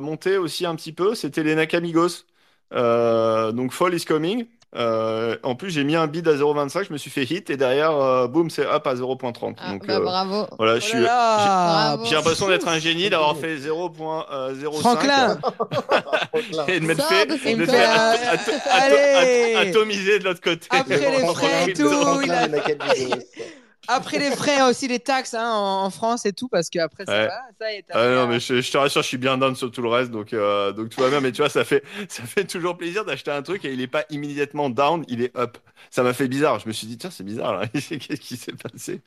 monter aussi un petit peu, c'était les Nakamigos. Donc, Fall is Coming. En plus, j'ai mis un bid à 0,25, je me suis fait hit et derrière, boum, c'est up à 0,30. Bravo. Voilà, j'ai l'impression d'être un génie d'avoir fait 0,05. Franklin. Et de m'être fait atomiser de l'autre côté. Après les frais et tout. Après les frais, aussi les taxes hein, en France et tout, parce qu'après ça y est. Non, mais je te rassure, je suis bien down sur tout le reste, donc tout va bien. Mais tu vois, ça fait toujours plaisir d'acheter un truc et il est pas immédiatement down, il est up. Ça m'a fait bizarre. Je me suis dit tiens, c'est bizarre là. Qu'est-ce qui s'est passé?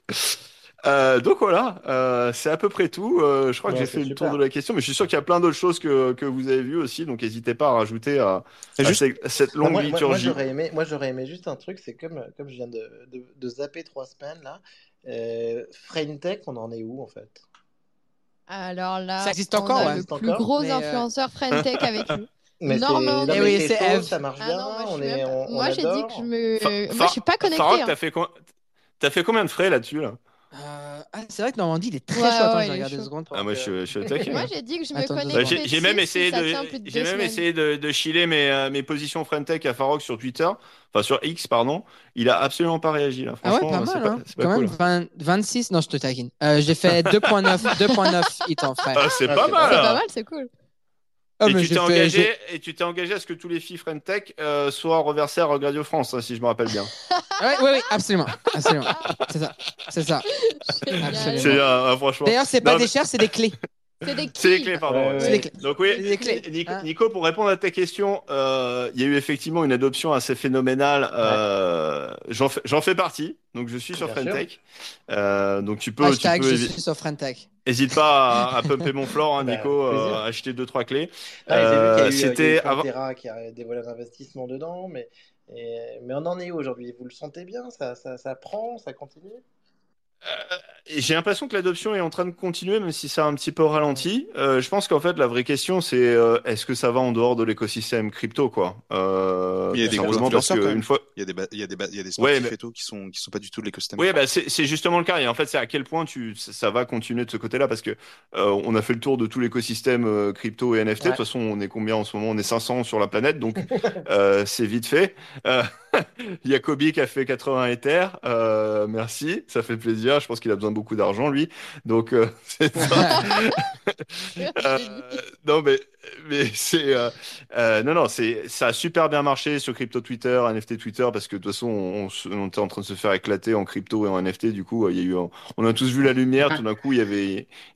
Donc voilà, c'est à peu près tout. Je crois que j'ai fait le tour de la question, mais je suis sûr qu'il y a plein d'autres choses que vous avez vues aussi. Donc n'hésitez pas à rajouter à cette longue liturgie. Moi j'aurais aimé juste un truc, c'est comme je viens de zapper 3 semaines là. Friend.tech, on en est où en fait? Alors là, ça existe encore. On a le plus gros influenceur Friend.tech avec nous. Mais normalement, ça marche bien. Moi j'ai dit que moi je suis pas connecté. Farok, t'as fait combien de frais là-dessus là? C'est vrai que Normandie il est très chaud. Attends, je regarde 2 secondes. Moi je suis au taquet. Moi j'ai dit que je me connais. J'ai même essayé de chiller mes positions Friend.tech à Farok sur Twitter, enfin sur X pardon. Il a absolument pas réagi là. Franchement, pas mal, c'est pas quand cool. Même 26. Non, je te taquine. J'ai fait 2.9 hit en frais. C'est pas mal. C'est pas mal, c'est cool. Et tu t'es engagé à ce que tous les filles Friend.tech soient reversées à Rug Radio France, si je me rappelle bien. Oui, absolument. C'est ça. C'est franchement. D'ailleurs, c'est pas des chairs, c'est des clés. C'est des clés, pardon. Ouais. Des clés. Donc oui, Nico, pour répondre à ta question, il y a eu effectivement une adoption assez phénoménale. J'en fais partie, donc je suis sur Friend.tech. Donc tu peux. Hashtag, je suis sur Friend.tech. N'hésite pas à pumper mon floor, hein, Nico, acheter 2-3 clés. C'était avant. Terra qui a dévoilé un investissement dedans, mais on en est où aujourd'hui? Vous le sentez bien? Ça prend, ça continue? J'ai l'impression que l'adoption est en train de continuer, même si ça a un petit peu ralenti. Je pense qu'en fait, la vraie question, c'est est-ce que ça va en dehors de l'écosystème crypto, quoi. Il y a des gros influenceurs quand même. Il y a des sportifs et tout qui sont pas du tout de l'écosystème. Oui, bah c'est justement le cas. Et en fait, c'est à quel point ça va continuer de ce côté-là, parce que on a fait le tour de tout l'écosystème crypto et NFT. De toute façon, on est combien en ce moment? On est 500 sur la planète, donc c'est vite fait. Il y a Kobe qui a fait 80 Ethers. Merci, ça fait plaisir. Je pense qu'il a besoin de beaucoup d'argent, lui. Donc, c'est ça. Non, mais c'est. Non, ça a super bien marché sur crypto Twitter, NFT Twitter, parce que de toute façon, on était en train de se faire éclater en crypto et en NFT. Du coup, on a tous vu la lumière. Tout d'un coup, il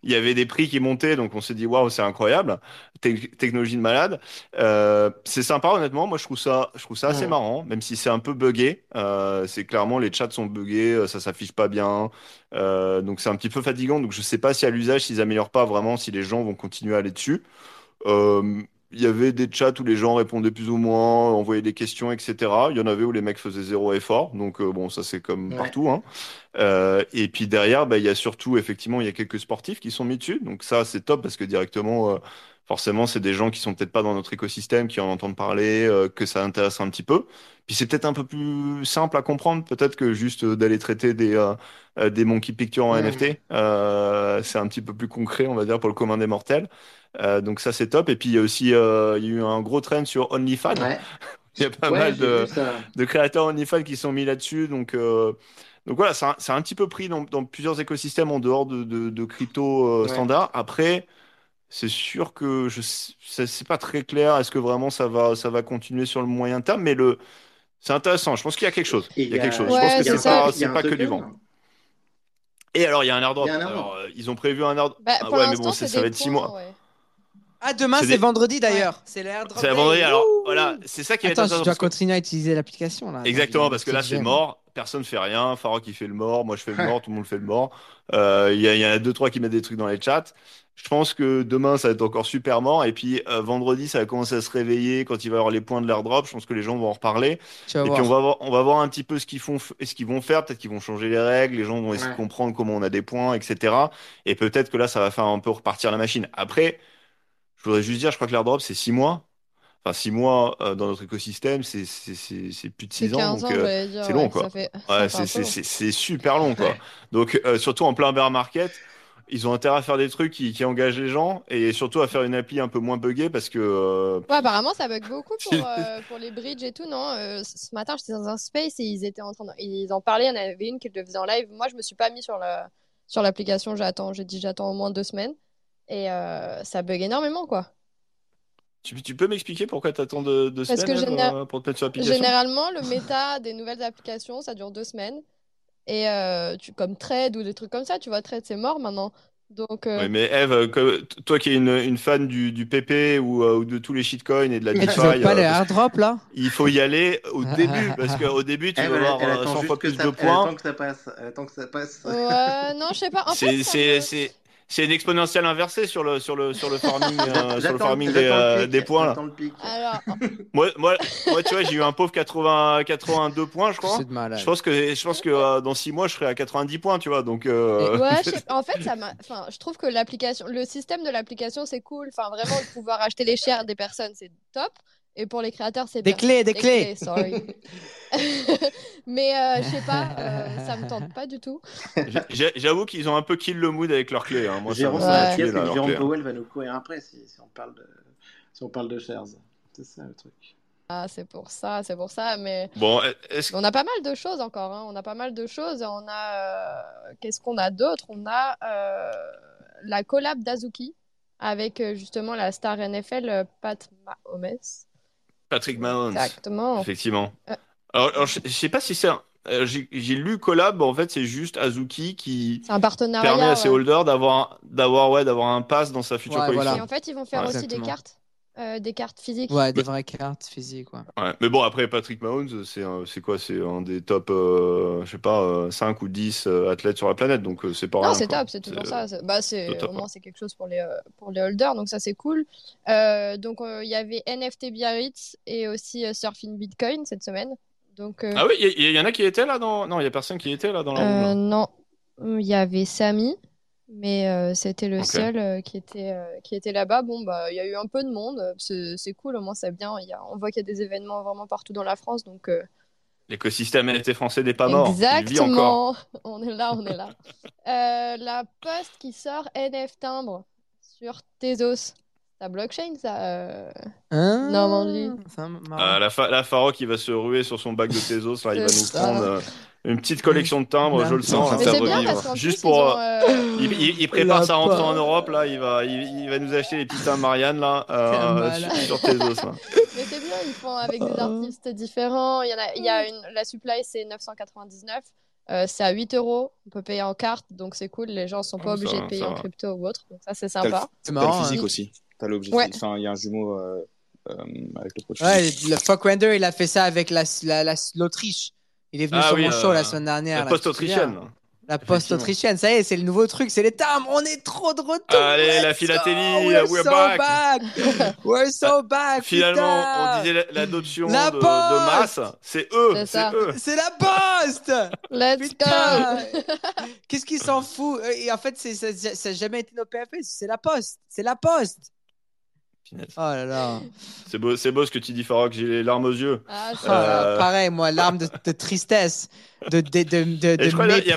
y avait des prix qui montaient. Donc, on s'est dit, waouh, c'est incroyable. Technologie de malade. C'est sympa, honnêtement. Moi, je trouve ça assez marrant, même si c'est un peu buggé. C'est clairement, les chats sont buggés, ça s'affiche pas bien. Donc, c'est un petit peu fatigant. Donc, je sais pas si à l'usage, s'ils améliorent pas vraiment, si les gens vont continuer à aller dessus. Il y avait des chats où les gens répondaient plus ou moins, envoyaient des questions, etc. Il y en avait où les mecs faisaient zéro effort. Donc, bon, ça, c'est comme partout. Hein. Et puis derrière, il y a surtout, effectivement, il y a quelques sportifs qui sont mis dessus. Donc ça, c'est top parce que directement, forcément, c'est des gens qui sont peut-être pas dans notre écosystème, qui en entendent parler, que ça intéresse un petit peu. Puis c'est peut-être un peu plus simple à comprendre, peut-être que juste d'aller traiter des monkey pictures en NFT. C'est un petit peu plus concret, on va dire, pour le commun des mortels. Donc ça, c'est top. Et puis il y a aussi, il y a eu un gros trend sur OnlyFans. Ouais. Il y a pas mal j'ai vu ça. de créateurs OnlyFans qui sont mis là-dessus. Donc voilà, c'est un petit peu pris dans plusieurs écosystèmes en dehors de crypto Ouais. standard. Après, c'est sûr que c'est pas très clair. Est-ce que vraiment ça va continuer sur le moyen terme? Mais c'est intéressant. Je pense qu'il y a quelque chose. Il y a quelque chose. Je pense que c'est ça. Pas, Il y a c'est un pas que du token, vent. Et alors, il y a un airdrop. Il y a un airdrop. Alors, ils ont prévu un airdrop. Bah, pour mais bon, l'instant, ça va être 6 mois. Ouais. Ah, demain, c'est vendredi d'ailleurs. C'est l'airdrop. C'est vendredi. Alors voilà, c'est ça qui va être Attends, intéressant. je dois parce que- continuer à utiliser l'application là. Exactement, parce que là, c'est mort. Personne fait rien. Farok, il fait le mort. Moi, je fais le mort. Tout le monde fait le mort. Il y en a deux, trois qui mettent des trucs dans les chats. Je pense que demain, ça va être encore super mort. Et puis, vendredi, ça va commencer à se réveiller quand il va y avoir les points de l'airdrop. Je pense que les gens vont en reparler. Tu vas Et voir. puis, on va voir un petit peu ce qu'ils font et ce qu'ils vont faire. Peut-être qu'ils vont changer les règles. Les gens vont essayer de comprendre comment on a des points, etc. Et peut-être que là, ça va faire un peu repartir la machine. Après, je voudrais juste dire, je crois que l'airdrop, c'est 6 mois. Enfin, 6 mois dans notre écosystème, c'est plus de 6 C'est ans. 15 Donc, ans, j'allais dire. c'est long, quoi. Ça fait... Ouais, ça fait un peu long. c'est super long, quoi. Donc, surtout en plein bear market, ils ont intérêt à faire des trucs qui engagent les gens et surtout à faire une appli un peu moins buggée parce que. Ouais, apparemment, ça bug beaucoup pour les bridges et tout, non? Ce matin, j'étais dans un space et ils en parlaient. Il y en avait une qui le faisait en live. Moi, je me suis pas mis sur l'application. J'ai dit j'attends au moins 2 semaines. Et ça bug énormément, quoi. Tu peux m'expliquer pourquoi tu attends deux Parce semaines que pour te mettre sur l'application? généralement, le méta des nouvelles applications, ça dure 2 semaines. Et comme trade ou des trucs comme ça, tu vois, trade, c'est mort maintenant. Donc, Oui, mais Eve, toi qui es une fan du PP ou de tous les shitcoins et de la Et DeFi, tu veux pas les airdrops là? il faut y aller au début parce qu'au début, tu vas avoir 100 fois plus de points. Tant que ça passe. Non, je sais pas. En fait, C'est une exponentielle inversée sur le farming, sur le farming des points, là. J'attends le pic. Alors, Moi, tu vois, j'ai eu un pauvre 82 points, je crois. C'est de malade. Je pense que dans 6 mois, je serai à 90 points, tu vois. Donc, ouais, en fait, enfin, je trouve que l'application, le système de l'application, c'est cool. Enfin, vraiment, de pouvoir acheter les shares des personnes, c'est top. Et pour les créateurs, c'est Des bien. clés, des clés. Sorry. Mais je sais pas, ça me tente pas du tout. J'avoue qu'ils ont un peu kill le mood avec leurs clés. Hein. Moi, Jérôme, ça m'a tué, là, leurs Jérôme clés. Powell va nous courir après si on parle de shares. C'est ça le truc. Ah, c'est pour ça. Mais Bon, est-ce on a pas mal de choses encore. Hein. On a pas mal de choses. On a qu'est-ce qu'on a d'autre? On a la collab d'Azuki avec justement la star NFL Pat Mahomes. Patrick Mahomes. Exactement. Effectivement. Alors, je sais pas si c'est j'ai lu collab, en fait, c'est juste Azuki qui C'est un partenariat, permet à ses holders d'avoir un pass dans sa future collection. Voilà. Et en fait, ils vont faire aussi des cartes physiques. Ouais, des vraies cartes physiques. Ouais. Mais bon, après, Patrick Mahomes, c'est quoi? C'est un des top, je sais pas, 5 ou 10 athlètes sur la planète. Donc, c'est pas rien. Non, c'est top, c'est toujours ça. C'est top, au moins, c'est quelque chose pour les holders. Donc, ça, c'est cool. Donc, il y avait NFT Biarritz et aussi Surfing Bitcoin cette semaine. Donc, Ah oui, il y en a qui étaient là dans... Non, il n'y a personne qui était là dans la room. Non, il y avait Samy, mais c'était le seul qui était là-bas. Bon, il y a eu un peu de monde. C'est cool, au moins c'est bien. On voit qu'il y a des événements vraiment partout dans la France. Donc, l'écosystème NFT français n'est pas mort. Exactement. Il vit encore. On est là. La Poste qui sort NF Timbre sur Tezos. La blockchain, ça. Normandie. La Farok, il va se ruer sur son bac de Tezos. Là, il va nous prendre une petite collection de timbres. Je le sens. Mais c'est bien parce qu'en Juste plus, pour. Il prépare sa rentrée en Europe. Là, il va nous acheter les petits timbres Marianne là sur Tezos. Là. Mais c'est bien. Ils font avec des artistes différents. La supply, c'est 999. C'est à 8 €. On peut payer en carte, donc c'est cool. Les gens sont pas obligés de payer en crypto ou autre. Donc ça, c'est sympa. C'est marrant. Physique aussi. Enfin, il y a un jumeau avec le produit. Ouais, le Fuckwender, il a fait ça avec l'Autriche. Il est venu sur mon show la semaine dernière. La poste autrichienne. La poste autrichienne, ça y est, c'est le nouveau truc, c'est les tames, on est trop de retour. Allez, let's la philatélie, we're back. We're so back. Finalement, putain. On disait l'adoption de masse, c'est eux, c'est eux. C'est la poste. Let's go. Qu'est-ce qu'ils s'en foutent? Et en fait, ça n'a jamais été nos PFP, c'est la poste, c'est la poste. Oh là là. C'est beau ce que tu dis, Farok, j'ai les larmes aux yeux. Ah, pareil, moi, larmes de tristesse, de mépris. Il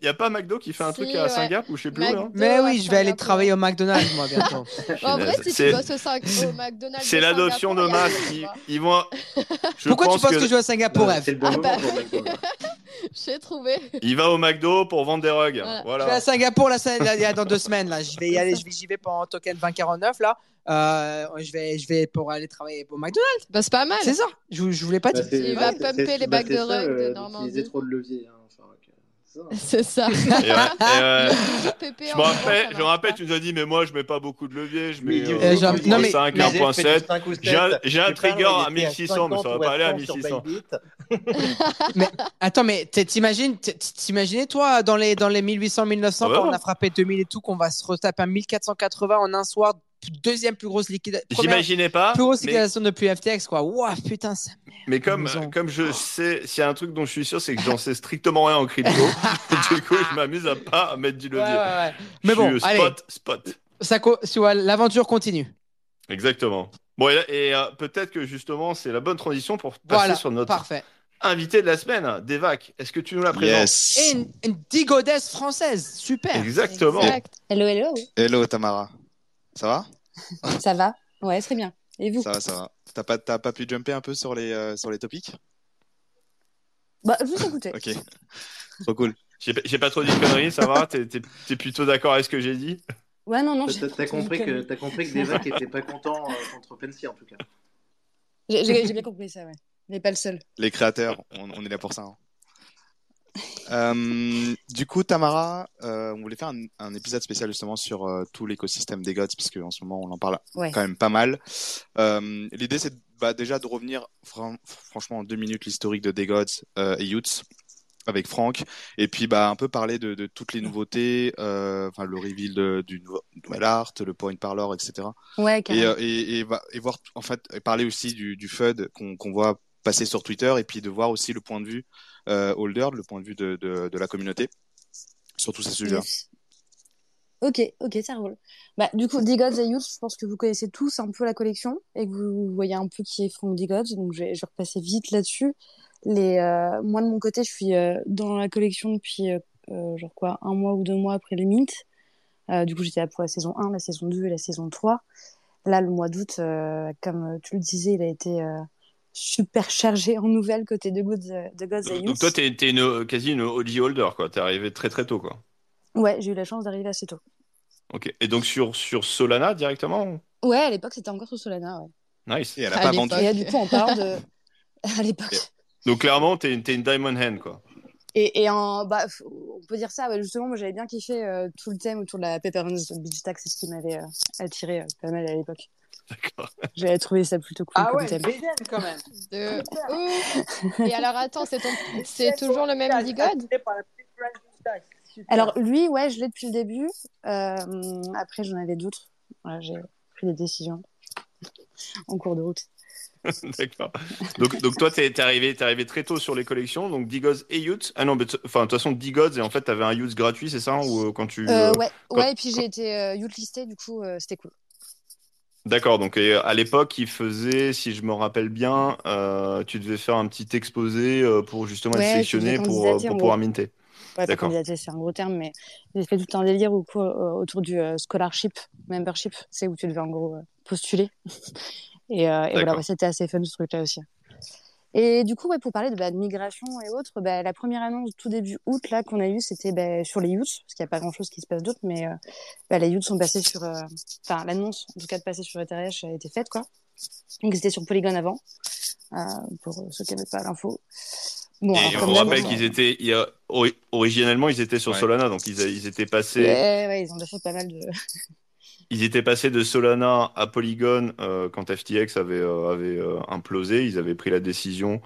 n'y a pas McDo qui fait un truc à Singapour ou je sais plus où. Mais oui, je vais aller travailler au McDonald's, moi, bientôt. En vrai, si tu bosses au McDonald's. C'est l'adoption de masse. Ils vont... Pourquoi tu penses que je vais à Singapour, F ? C'est le bon moment pour McDo. J'ai trouvé. Il va au McDo pour vendre des rugs. Voilà. Je vais à Singapour dans 2 semaines. Là. Je vais y aller, j'y vais pendant token 2049. Là. Je vais pour aller travailler au McDonald's. Bah, c'est pas mal. C'est ça. Je voulais pas dire. Il va pumper les bacs de rugs de Normandie. Utiliser trop de levier. Hein, enfin, c'est ça. Je me rappelle, tu nous as dit, mais moi je mets pas beaucoup de levier, je mets 5, 1.7. J'ai un trigger à 1600, mais ça va pas aller à 1600. Mais attends, mais t'imaginais toi dans les 1800, 1900, quand on a frappé 2000 et tout, qu'on va se retaper à 1480 en un soir, deuxième plus grosse liquidation. J'imaginais pas. Plus grosse liquidation depuis FTX, quoi. Ouah, putain, ça. Mais comme je sais, s'il y a un truc dont je suis sûr, c'est que j'en sais strictement rien en crypto. Du coup, je m'amuse à pas mettre du levier. Ouais. Mais bon, allez, l'aventure continue. Exactement. Bon, et peut-être que justement, c'est la bonne transition pour passer sur notre invité de la semaine, Devac. Est-ce que tu nous la présentes ? Et une DeGods française. Super. Exactement. Exact. Hello. Hello, Tamara. Ça va ? Ça va. Ouais, très bien. Et vous ? Ça va. T'as pas pu jumper un peu sur les topics ? Bah, juste écouter. Ok, trop cool. J'ai pas trop dit de conneries, ça va ? T'es plutôt d'accord avec ce que j'ai dit ? Ouais, non, T'as compris que Devac était pas content contre OpenSea, en tout cas. J'ai bien compris ça, ouais. Mais pas le seul. Les créateurs, on est là pour ça. Hein. Du coup, Tamara, on voulait faire un épisode spécial justement sur tout l'écosystème des DeGods, parce qu'en ce moment on en parle quand même pas mal. L'idée, c'est déjà de revenir franchement en 2 minutes l'historique de DeGods et Yoots avec Franck, et puis un peu parler de toutes les nouveautés, le reveal du nouvel art, le Point Parlor, etc. Ouais, carrément. Et voir en fait parler aussi du FUD qu'on voit passer sur Twitter, et puis de voir aussi le point de vue holder, le point de vue de la communauté sur tous ces sujets. Ok, ça roule. Du coup, DeGods et Yoots, je pense que vous connaissez tous un peu la collection et que vous voyez un peu qui est Franck DeGods, donc je vais repasser vite là-dessus. Moi, de mon côté, je suis dans la collection depuis 1 mois ou 2 mois après le mint. Du coup, j'étais là pour la saison 1, la saison 2 et la saison 3. Là, le mois d'août, comme tu le disais, il a été... super chargé en nouvelles côté DeGods et Yoots. Donc toi, t'es quasi une OG holder, quoi. T'es arrivé très très tôt, quoi. Ouais, j'ai eu la chance d'arriver assez tôt. Ok, et donc sur Solana directement ? Ouais, à l'époque, c'était encore sur Solana, ouais. Nice, et elle a pas vendu. Et du coup, on parle de... à l'époque. Donc clairement, t'es une diamond hand, quoi. On peut dire ça, justement, moi j'avais bien kiffé tout le thème autour de la paper beach tax, c'est ce qui m'avait attiré pas mal à l'époque. D'accord. J'avais trouvé ça plutôt cool. Ah ouais, BDM quand même. Et alors attends, c'est toujours le même DeGods ? Alors lui, ouais, je l'ai depuis le début. Après, j'en avais d'autres. Voilà, j'ai pris des décisions en cours de route. D'accord. Donc toi, t'es arrivé très tôt sur les collections, donc DeGods et Yoots. Ah non, mais de toute façon, DeGods, et en fait, t'avais un Yoots gratuit, c'est ça ? Ou quand tu et puis j'ai été Yoots listé, du coup, c'était cool. D'accord, donc à l'époque, il faisait, si je me rappelle bien, tu devais faire un petit exposé pour justement être sélectionné pour pouvoir minter. Ouais, d'accord. C'est un gros terme, mais j'ai fait tout un délire autour du scholarship, membership, c'est où tu devais en gros postuler. Et voilà, c'était assez fun ce truc-là aussi. Et du coup, pour parler de migration et autres, la première annonce tout début août là qu'on a eue, c'était sur les Yoots, parce qu'il n'y a pas grand-chose qui se passe d'autre, mais les Yoots sont passés sur... Enfin, l'annonce, en tout cas, de passer sur ETH a été faite, quoi. Donc, c'était sur Polygon avant, pour ceux qui n'avaient pas l'info. Bon, et on rappelle qu'ils étaient... originellement, ils étaient sur Solana, donc ils étaient passés... Ouais, ils ont fait pas mal de... Ils étaient passés de Solana à Polygon quand FTX avait implosé. Ils avaient pris la décision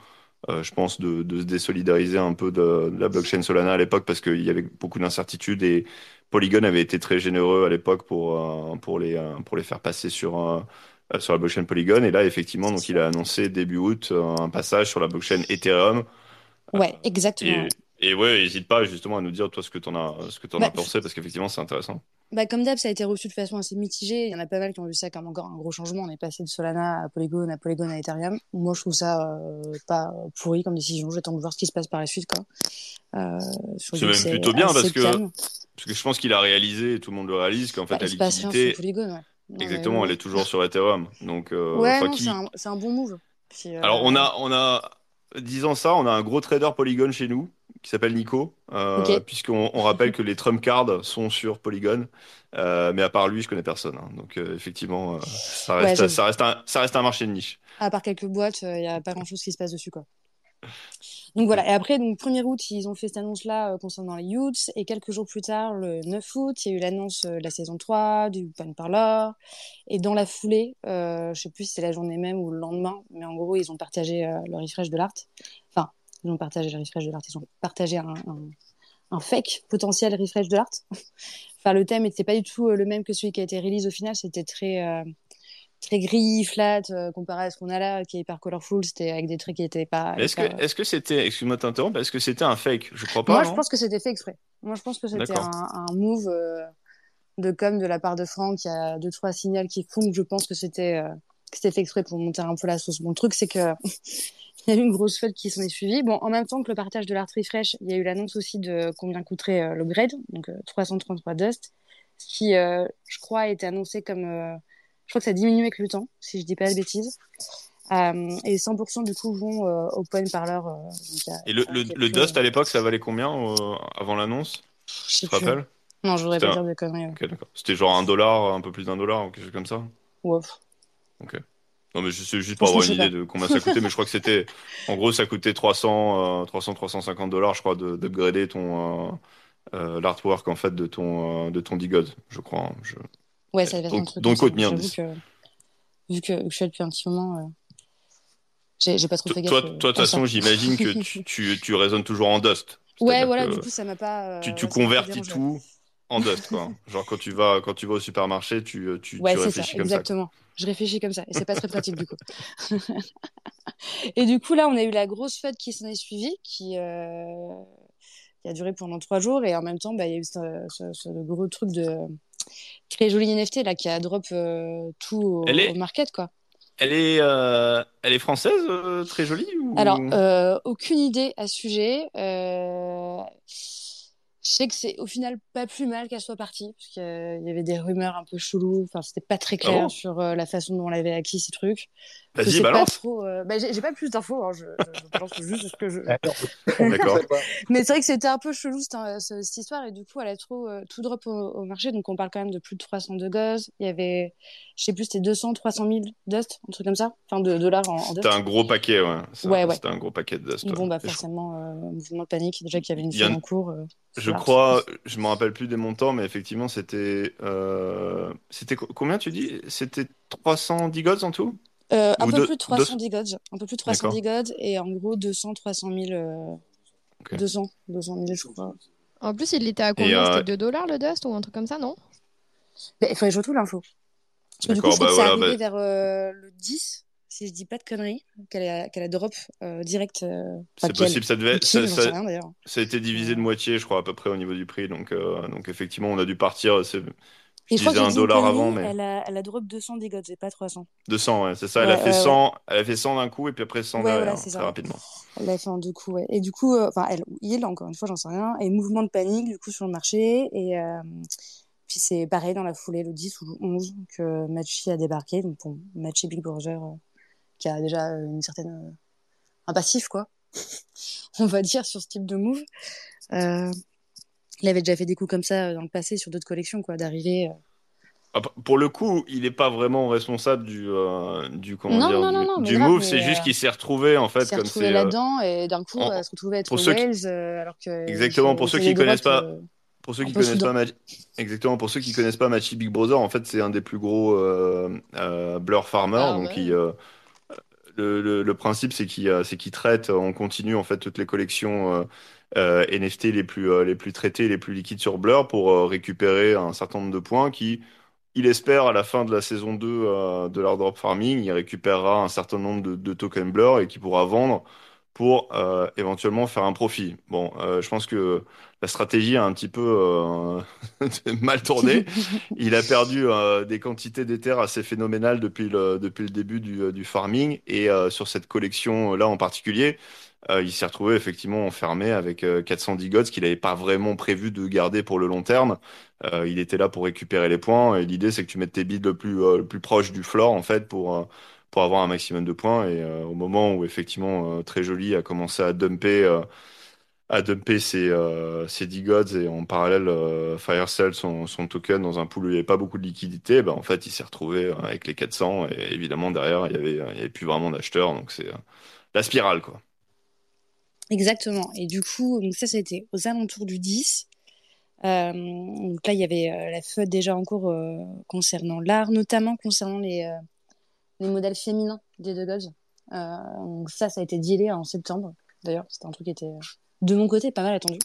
je pense, de se désolidariser un peu de la blockchain Solana à l'époque parce qu'il y avait beaucoup d'incertitudes et Polygon avait été très généreux à l'époque pour les faire passer sur la blockchain Polygon. Et là, effectivement, donc, il a annoncé début août un passage sur la blockchain Ethereum. Ouais, exactement. Et, ouais. Et ouais, n'hésite pas justement à nous dire toi ce que t'en as pensé parce qu'effectivement, c'est intéressant. Bah, comme d'hab, ça a été reçu de façon assez mitigée. Il y en a pas mal qui ont vu ça comme encore un gros changement. On est passé de Solana à Polygon, à Polygon à Ethereum. Moi, je trouve ça pas pourri comme décision. J'attends de voir ce qui se passe par la suite, quoi. C'est même plutôt bien parce que je pense qu'il a réalisé, et tout le monde le réalise, qu'en fait, la liquidité... Polygon, ouais. Non, exactement, elle est toujours sur Ethereum. Donc, c'est un bon move. Puis, alors, on a... Disant ça, on a un gros trader Polygon chez nous qui s'appelle Nico, puisqu'on rappelle que les Trump Cards sont sur Polygon, mais à part lui, je connais personne. Hein. Donc effectivement, ça reste un marché de niche. À part quelques boîtes, il n'y a pas grand-chose qui se passe dessus, quoi. Donc voilà, et après, donc 1er août, ils ont fait cette annonce-là concernant les Yoots, et quelques jours plus tard, le 9 août, il y a eu l'annonce de la saison 3, du Point Parlor, et dans la foulée, je sais plus si c'est la journée même ou le lendemain, mais en gros, ils ont partagé le refresh de l'art. Enfin, ils ont partagé le refresh de l'art, ils ont partagé un fake potentiel refresh de l'art. Enfin, le thème n'était pas du tout le même que celui qui a été release au final, c'était très gris, flat, comparé à ce qu'on a là, qui est hyper colorful, c'était avec des trucs qui n'étaient pas... Est-ce que c'était, excuse-moi de t'interrompre, est-ce que c'était un fake ? Je crois pas. Moi, je pense que c'était fait exprès. Moi, je pense que c'était un move de com de la part de Franck. Il y a 2-3 signaux qui font que je pense que c'était fait exprès pour monter un peu la sauce. Bon, le truc, c'est que il y a eu une grosse fête qui s'en est suivie. Bon, en même temps que le partage de l'art refresh, il y a eu l'annonce aussi de combien coûterait l'upgrade, donc 333 Dust, ce qui, je crois, a été annoncé comme... je crois que ça diminue avec le temps, si je dis pas de bêtises. Et 100% du coup vont au Point Parlor. Et le Dust à l'époque, ça valait combien avant l'annonce ? Je sais plus. Non, je voudrais pas dire de conneries. Ouais. Okay, d'accord. C'était genre $1, un peu plus d'$, ou quelque chose comme ça ? Ouais. Ok. Non, mais c'est juste pour avoir une idée de combien ça coûtait, mais je crois que c'était. En gros, ça coûtait $300, $350, je crois, d'upgrader ton. L'artwork, en fait, de ton DeGods, je crois. Ouais, ça devait être un truc. Donc, vu que je suis là depuis un petit moment, j'ai pas trop fait gaffe. Toi, de toute façon, j'imagine que tu raisonnes toujours en Dust. Ouais, voilà, du coup, ça m'a pas. Tu convertis tout en Dust, quoi. Genre, quand tu vas au supermarché, tu réfléchis comme ça. Exactement. Je réfléchis comme ça. Et c'est pas très pratique, du coup. Et du coup, là, on a eu la grosse fête qui s'en est suivie, qui a duré pendant 3 jours. Et en même temps, bah, il y a eu ce gros truc de. Très Joli NFT là qui a drop tout au market, quoi. Elle est française, Très Jolie ou... Alors aucune idée à ce sujet. Je sais que c'est au final pas plus mal qu'elle soit partie parce qu'il y avait des rumeurs un peu cheloues. Enfin, c'était pas très clair sur la façon dont on l'avait acquis ces trucs. Vas-y, balance. Pas trop, j'ai pas plus d'infos. Hein. Je pense juste ce que je. D'accord. Mais c'est vrai que c'était un peu chelou cette histoire et du coup, elle a trop tout drop au marché. Donc on parle quand même de plus de 300 de gaz. Il y avait, je sais plus, c'était 200, 300 000 dust, un truc comme ça. Enfin, de dollars en dust. C'était un gros paquet, ouais. C'était un gros paquet de dust. Bon, bah forcément, mouvement de panique. Déjà qu'il y avait une fête en cours. Je me rappelle plus des montants, mais effectivement, c'était combien tu dis ? C'était 300 DeGods en tout ? Plus de 300 DeGods. Un peu plus de 300 DeGods et en gros 200, 300 000. 200 000, je crois. En plus, il était à combien ? C'était $2 le Dust ou un truc comme ça, non ? Il faudrait que je retrouve l'info. Parce que du coup, je crois que c'est arrivé vers le 10, si je dis pas de conneries, qu'elle a drop direct. C'est possible, ça devait. Ça a été divisé de moitié, je crois, à peu près au niveau du prix. Donc effectivement, on a dû partir. Je disais $1 avant, mais... Elle a drop 200 des gods et pas 300. 200, ouais, c'est ça. Elle a fait 100 d'un coup et puis après 100 derrière, très rapidement. Elle l'a fait en 2 coups, ouais. Et du coup, il est là, encore une fois, j'en sais rien. Et mouvement de panique, du coup, sur le marché. Et puis c'est pareil, dans la foulée, le 10 ou le 11, que Machi a débarqué. Donc bon, Machi Big Brother, qui a déjà une certaine... un passif, quoi. On va dire, sur ce type de move. Il avait déjà fait des coups comme ça dans le passé sur d'autres collections, quoi, d'arriver. Pour le coup, il n'est pas vraiment responsable du move, c'est juste qu'il s'est retrouvé en fait. Il s'est retrouvé là-dedans et d'un coup, se retrouver à être Wales, alors que. Exactement, pour ceux qui ne connaissent pas. Pour ceux qui connaissent pas Machi Big Brother, en fait, c'est un des plus gros Blur farmers, donc il. le principe, c'est qu'il traite en continu en fait toutes les collections NFT les plus traitées, les plus liquides sur Blur pour récupérer un certain nombre de points qui, il espère, à la fin de la saison 2 de l'airdrop farming, il récupérera un certain nombre de tokens Blur et qu'il pourra vendre pour éventuellement faire un profit. Bon, je pense que la stratégie a un petit peu mal tourné. Il a perdu des quantités d'Ether assez phénoménales depuis le début du farming. Et sur cette collection-là en particulier, il s'est retrouvé effectivement enfermé avec 410 gods qu'il n'avait pas vraiment prévu de garder pour le long terme. Il était là pour récupérer les points. Et l'idée, c'est que tu mettes tes bids le plus proche du floor, en fait, pour avoir un maximum de points. Et au moment où effectivement Très Joli a commencé à dumper ses DeGods et en parallèle Firecell son token dans un pool où il n'y avait pas beaucoup de liquidité, bah, en fait il s'est retrouvé avec les 400 et évidemment derrière il y avait plus vraiment d'acheteurs. Donc c'est la spirale quoi. Exactement. Et du coup, donc ça c'était aux alentours du 10. Donc là il y avait la FUD déjà en cours concernant l'art, notamment concernant les modèles féminins des DeGods. Donc ça a été dealé en septembre. D'ailleurs, c'était un truc qui était, de mon côté, pas mal attendu.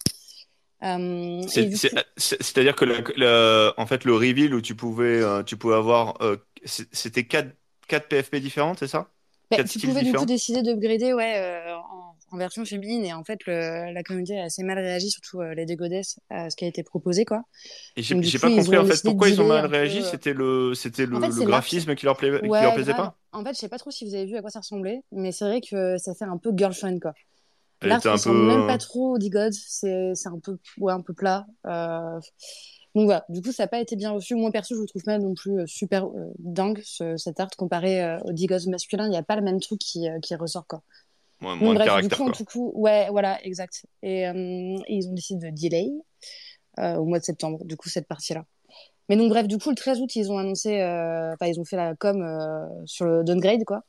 C'est-à-dire que en fait, le reveal où tu pouvais avoir... c'était 4 PFP différentes, c'est ça? Tu pouvais du coup décider de grader en version féminine. Et en fait, la communauté a assez mal réagi, surtout les DeGoddess, à ce qui a été proposé, quoi. Et j'ai pas compris, en fait, pourquoi ils ont mal réagi. C'était le graphisme qui leur plaisait pas. En fait, je sais pas trop si vous avez vu à quoi ça ressemblait, mais c'est vrai que ça fait un peu girlfriend, quoi. L'art ne ressemble même pas trop aux DeGods, c'est un peu plat. Donc voilà, du coup ça n'a pas été bien reçu. Moi perso je le trouve pas non plus super dingue cette art comparée aux DeGods masculins, il n'y a pas le même truc qui ressort quoi. Ouais, moins de caractère quoi. Ouais voilà, exact. Et ils ont décidé de delay au mois de septembre, du coup cette partie-là. Mais donc bref, du coup le 13 août ils ont annoncé, ils ont fait la com sur le downgrade quoi.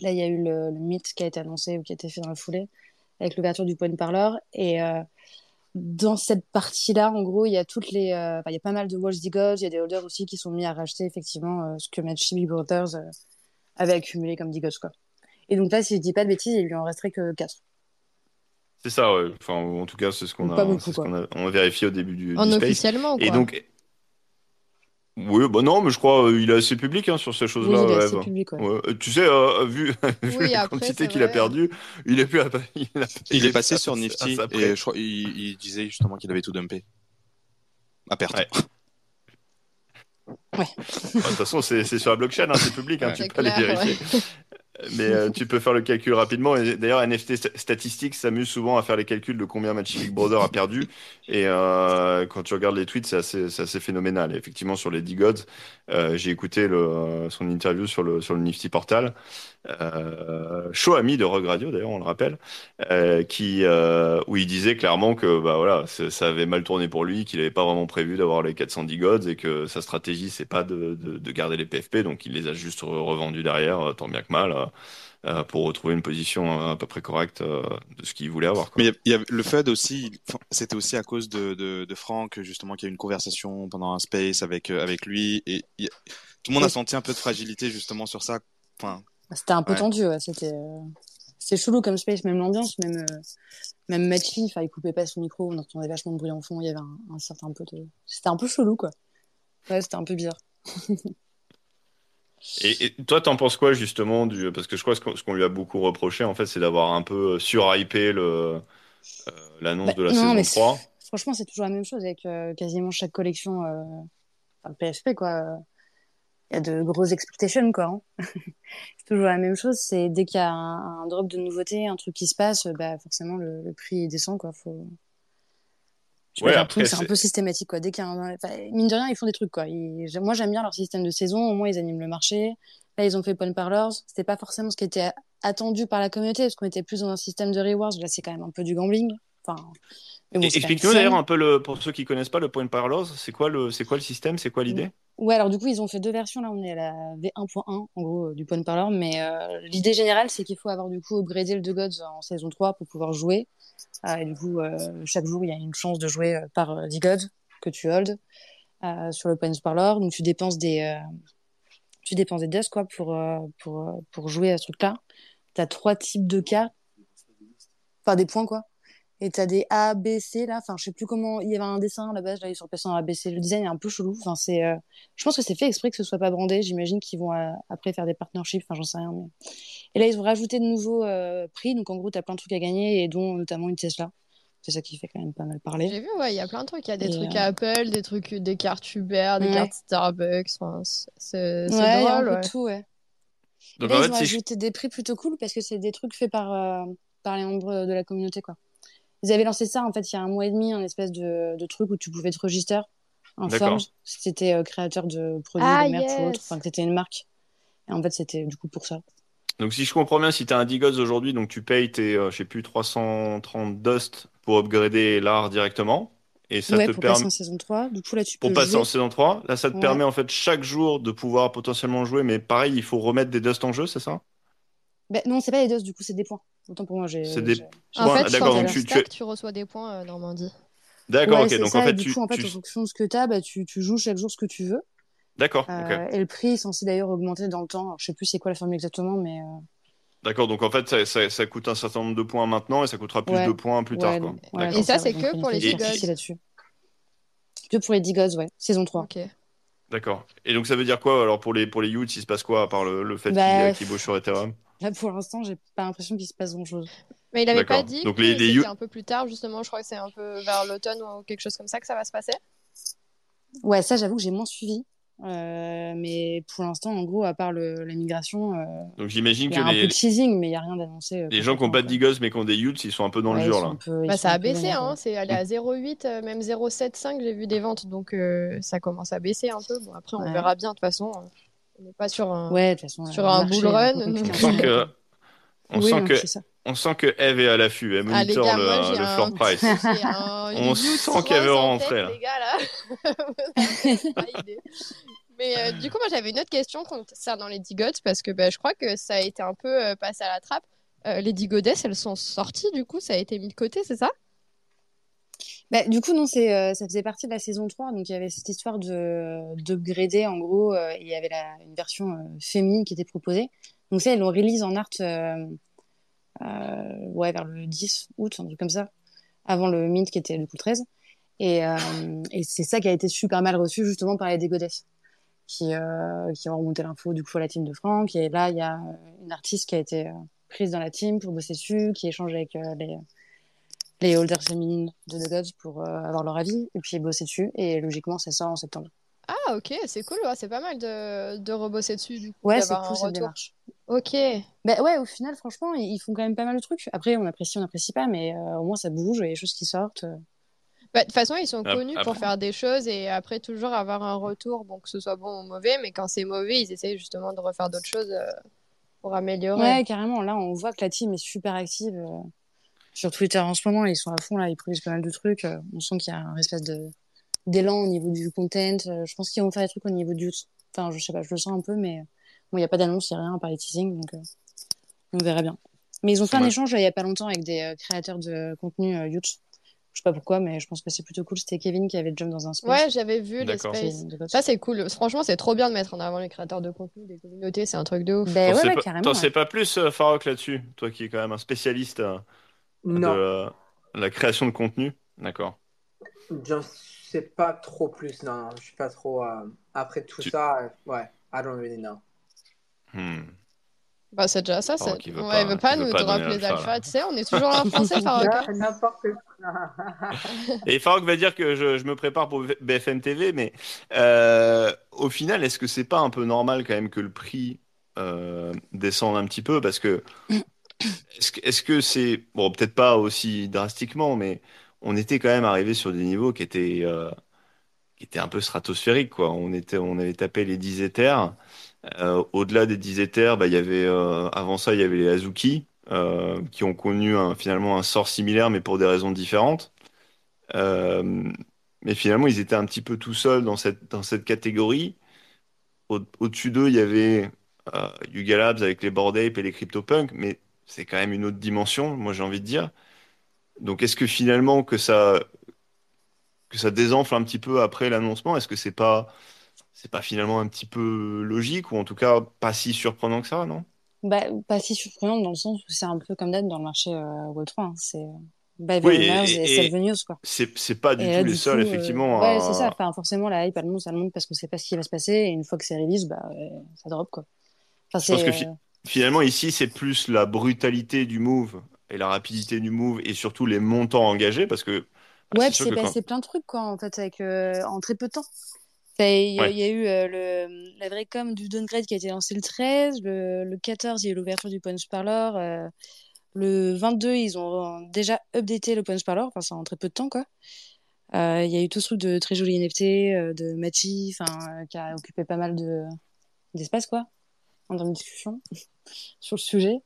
Là, il y a eu le mythe qui a été annoncé ou qui a été fait dans la foulée avec l'ouverture du Point Parlor. Et dans cette partie-là, en gros, il y a il y a pas mal de Walls DeGods, il y a des holders aussi qui sont mis à racheter effectivement ce que Machi Big Brother avait accumulé comme DeGods, quoi. Et donc là, si je dis pas de bêtises, il lui en resterait que 4. C'est ça, ouais. Enfin, en tout cas, c'est ce qu'on a, beaucoup, on a vérifié au début du space. Officiellement, quoi. Et donc... Oui, bah non, mais je crois qu'il est assez public hein, sur ces choses-là. Oui, il est assez public, ouais. Ouais. Tu sais, vu oui, la quantité qu'il a perdue, il est passé sur Nifty et je crois, il disait justement qu'il avait tout dumpé. À perte. Ouais. De toute façon, c'est sur la blockchain, hein, c'est public, hein, tu peux aller vérifier. Ouais. Mais tu peux faire le calcul rapidement. Et d'ailleurs, NFT Statistics s'amuse souvent à faire les calculs de combien Machi Big Brother a perdu. Et quand tu regardes les tweets, c'est assez phénoménal. Et effectivement, sur les DeGods, j'ai écouté son interview sur le Nifty Portal. Chaud ami de Rug Radio, d'ailleurs, on le rappelle, où il disait clairement que bah, voilà, ça avait mal tourné pour lui, qu'il n'avait pas vraiment prévu d'avoir les 400 DeGods et que sa stratégie, c'est pas de garder les PFP. Donc, il les a juste revendus derrière, tant bien que mal. Pour retrouver une position à peu près correcte de ce qu'il voulait avoir. Quoi. Mais il y a le FUD aussi, c'était aussi à cause de Franck, justement, qu'il y a eu une conversation pendant un space avec lui. Et tout le monde a senti un peu de fragilité, justement, sur ça. Enfin, c'était un peu tendu, ouais. C'était chelou comme space, même l'ambiance, même Machi, il coupait pas son micro, on entendait vachement de bruit en fond, il y avait un certain peu de... C'était un peu chelou, quoi. Ouais, c'était un peu bizarre. Et toi, t'en penses quoi justement parce que je crois que ce qu'on lui a beaucoup reproché en fait, c'est d'avoir un peu surhypé l'annonce de la saison 3. Franchement, c'est toujours la même chose avec quasiment chaque collection PFP quoi. Il y a de grosses expectations quoi. Hein. C'est toujours la même chose. C'est dès qu'il y a un drop de nouveauté, un truc qui se passe, bah forcément le prix descend quoi. Après, c'est un peu systématique quoi. Dès qu'il y a mine de rien, ils font des trucs quoi. Moi, j'aime bien leur système de saison. Au moins, ils animent le marché. Là, ils ont fait Point Parlors. C'était pas forcément ce qui était attendu par la communauté parce qu'on était plus dans un système de rewards. Là, c'est quand même un peu du gambling. Enfin. Bon, explique-nous d'ailleurs un peu pour ceux qui connaissent pas le Point Parlors. C'est quoi le système? C'est quoi l'idée? Ouais, alors du coup, ils ont fait deux versions. Là, on est à la V1.1 en gros du Point Parlor. Mais l'idée générale, c'est qu'il faut avoir du coup upgradé le DeGods en saison 3 pour pouvoir jouer. Et du coup, chaque jour, il y a une chance de jouer par DeGods que tu holds sur le Point Parlor. Donc, tu dépenses tu dépenses des Dust quoi, pour jouer à ce truc-là. T'as trois types de cartes, enfin des points quoi. Et t'as des A, B, C là, enfin je sais plus comment, il y avait un dessin là-bas, je l'avais sur le PC en A, B, C, le design est un peu chelou, enfin c'est, je pense que c'est fait exprès que ce soit pas brandé, j'imagine qu'ils vont après faire des partnerships, enfin j'en sais rien. Mais... Et là ils ont rajouté de nouveaux prix, donc en gros t'as plein de trucs à gagner et dont notamment une Tesla, c'est ça qui fait quand même pas mal parler. J'ai vu ouais, il y a plein de trucs, il y a des trucs à Apple, des trucs, des cartes Uber, des cartes Starbucks, enfin c'est ouais, drôle. Ouais, tout ouais. Donc, là en fait, ils ont ajouté des prix plutôt cool parce que c'est des trucs faits par les membres de la communauté quoi. Ils avaient lancé ça, en fait, il y a un mois et demi, un espèce de truc où tu pouvais te registrer en forme. C'était créateur de produits, de merch ou autre. Enfin, que c'était une marque. Et en fait, c'était du coup pour ça. Donc, si je comprends bien, si tu as un DeGods aujourd'hui, donc tu payes tes, je sais plus, 330 Dust pour upgrader l'art directement. Et ça te permet. Pour passer en saison 3. Du coup, là, tu peux. Pour passer en saison 3. Là, ça te permet, en fait, chaque jour de pouvoir potentiellement jouer. Mais pareil, il faut remettre des Dust en jeu, c'est ça? Bah, non, c'est pas les Dust, du coup, c'est des points. Autant pour moi, c'est des... En fait, quand tu reçois des points, Normandie. D'accord, ok. Donc, ça. En fait, du coup, en fonction de ce que tu as, bah, tu joues chaque jour ce que tu veux. D'accord, ok. Et le prix est censé d'ailleurs augmenter dans le temps. Alors, je sais plus c'est quoi la formule exactement, mais... D'accord, donc en fait, ça coûte un certain nombre de points maintenant et ça coûtera plus de points plus tard. Quoi. Ouais, et ça, c'est que pour les DeGods. Que pour les DeGods, ouais. Saison 3. Ok. D'accord. Et donc, ça veut dire quoi? Alors, pour les Yoots, il se passe quoi à part le fait qu'ils bougent sur Ethereum? Là, pour l'instant, j'ai pas l'impression qu'il se passe grand-chose. Mais il n'avait pas dit donc que c'était un peu plus tard, justement. Je crois que c'est un peu vers l'automne ou quelque chose comme ça que ça va se passer. Ouais, ça, j'avoue que j'ai moins suivi. Mais pour l'instant, en gros, à part la migration, donc j'imagine que un peu de teasing, mais il n'y a rien d'annoncé. Les gens qui n'ont pas de DeGods, mais qui ont des Yoots, ils sont un peu dans le dur, là. Ça a baissé, hein. C'est allé à 0,8, même 0,75, j'ai vu des ventes. Donc, ça commence à baisser un peu. Bon, après, on verra bien, de toute façon... On n'est pas sur un, sur un bull run. On sent que Eve est à l'affût. Elle monitor le floor price. On sent qu'elle veut rentrer. Là. Les gars, là. pas idée. Mais du coup, moi, j'avais une autre question concernant les DeGods parce que je crois que ça a été un peu passé à la trappe. Les DeGodesses, elles sont sorties. Du coup, ça a été mis de côté, c'est ça? Bah, du coup, non, ça faisait partie de la saison 3. Donc, il y avait cette histoire d'upgrader. En gros, il y avait une version féminine qui était proposée. Donc, ça, ils l'ont release en art vers le 10 août, un truc comme ça, avant le mint qui était du coup le 13. Et c'est ça qui a été super mal reçu, justement, par les DeGodesses qui ont remonté l'info, du coup, à la team de Franck. Et là, il y a une artiste qui a été prise dans la team pour bosser dessus, qui échange avec les holders féminines de DeGods pour avoir leur avis et puis bosser dessus. Et logiquement, ça sort en septembre. Ah, ok, c'est cool. Ouais. C'est pas mal de rebosser dessus. Du coup, ouais, c'est cool cette démarche. Ok. Bah, ouais, au final, franchement, ils font quand même pas mal de trucs. Après, on apprécie pas, mais au moins, ça bouge. Il y a des choses qui sortent. Bah, de toute façon, ils sont connus pour faire des choses et après, toujours avoir un retour, bon, que ce soit bon ou mauvais. Mais quand c'est mauvais, ils essayent justement de refaire d'autres choses pour améliorer. Ouais, carrément. Là, on voit que la team est super active. Sur Twitter en ce moment, ils sont à fond, là, ils produisent pas mal de trucs. On sent qu'il y a un espèce d'élan au niveau du content. Je pense qu'ils vont faire des trucs au niveau du... Enfin, je sais pas, je le sens un peu, mais bon, il n'y a pas d'annonce, il n'y a rien à part les teasings, donc on verra bien. Mais ils ont fait un échange il n'y a pas longtemps avec des créateurs de contenu Yoots. Je sais pas pourquoi, mais je pense que c'est plutôt cool. C'était Kevin qui avait jump dans un space. Ouais, j'avais vu les spaces. Ça, c'est cool. Franchement, c'est trop bien de mettre en avant les créateurs de contenu, des communautés, c'est un truc de ouf. Ben, carrément. T'en sais pas plus, Farok, là-dessus, toi qui es quand même un spécialiste... Non. De la création de contenu, d'accord. J'en sais pas trop plus, non, je suis pas trop... Après tout ça, I don't really know. Bah, c'est déjà ça, c'est... Il veut pas nous drop les alphas, tu sais, on est toujours en français, Farok. N'importe quoi. Et Farok va dire que je me prépare pour BFM TV, mais au final, est-ce que c'est pas un peu normal quand même que le prix descende un petit peu, parce que... Est-ce que c'est... Bon, peut-être pas aussi drastiquement, mais on était quand même arrivé sur des niveaux qui étaient un peu stratosphériques, quoi. On avait tapé les 10 Ethers. Au-delà des 10 Ethers, bah, avant ça, il y avait les Azuki, qui ont connu finalement un sort similaire, mais pour des raisons différentes. Mais finalement, ils étaient un petit peu tout seuls dans cette catégorie. Au-dessus d'eux, il y avait Yuga Labs avec les Bored Ape et les CryptoPunk, mais c'est quand même une autre dimension, moi j'ai envie de dire. Donc est-ce que finalement que ça désenfle un petit peu après l'annoncement, est-ce que c'est pas C'est pas finalement un petit peu logique, ou en tout cas pas si surprenant que ça, non? Bah, pas si surprenant dans le sens où c'est un peu comme d'être dans le marché Web3, hein. C'est bad oui, rumors et sad news, quoi. C'est pas du et tout là, les seuls, effectivement. Ouais, c'est ça. Enfin, forcément, la hype, elle monte parce qu'on sait pas ce qui va se passer, et une fois que c'est release, bah, ça drop, quoi. Enfin, je pense que finalement, ici, c'est plus la brutalité du move et la rapidité du move, et surtout les montants engagés, parce que. Bah, ouais, c'est sûr que passé plein de trucs, quoi, en fait, avec, en très peu de temps. Il y a eu la vraie com du downgrade qui a été lancée le 13, le 14, il y a eu l'ouverture du Point Parlor, le 22, ils ont déjà updaté le Point Parlor, enfin, ça en très peu de temps, quoi. Il y a eu tout ce truc de Très Joli NFT, de Machi, qui a occupé pas mal d'espace, quoi, en termes de discussion sur le sujet.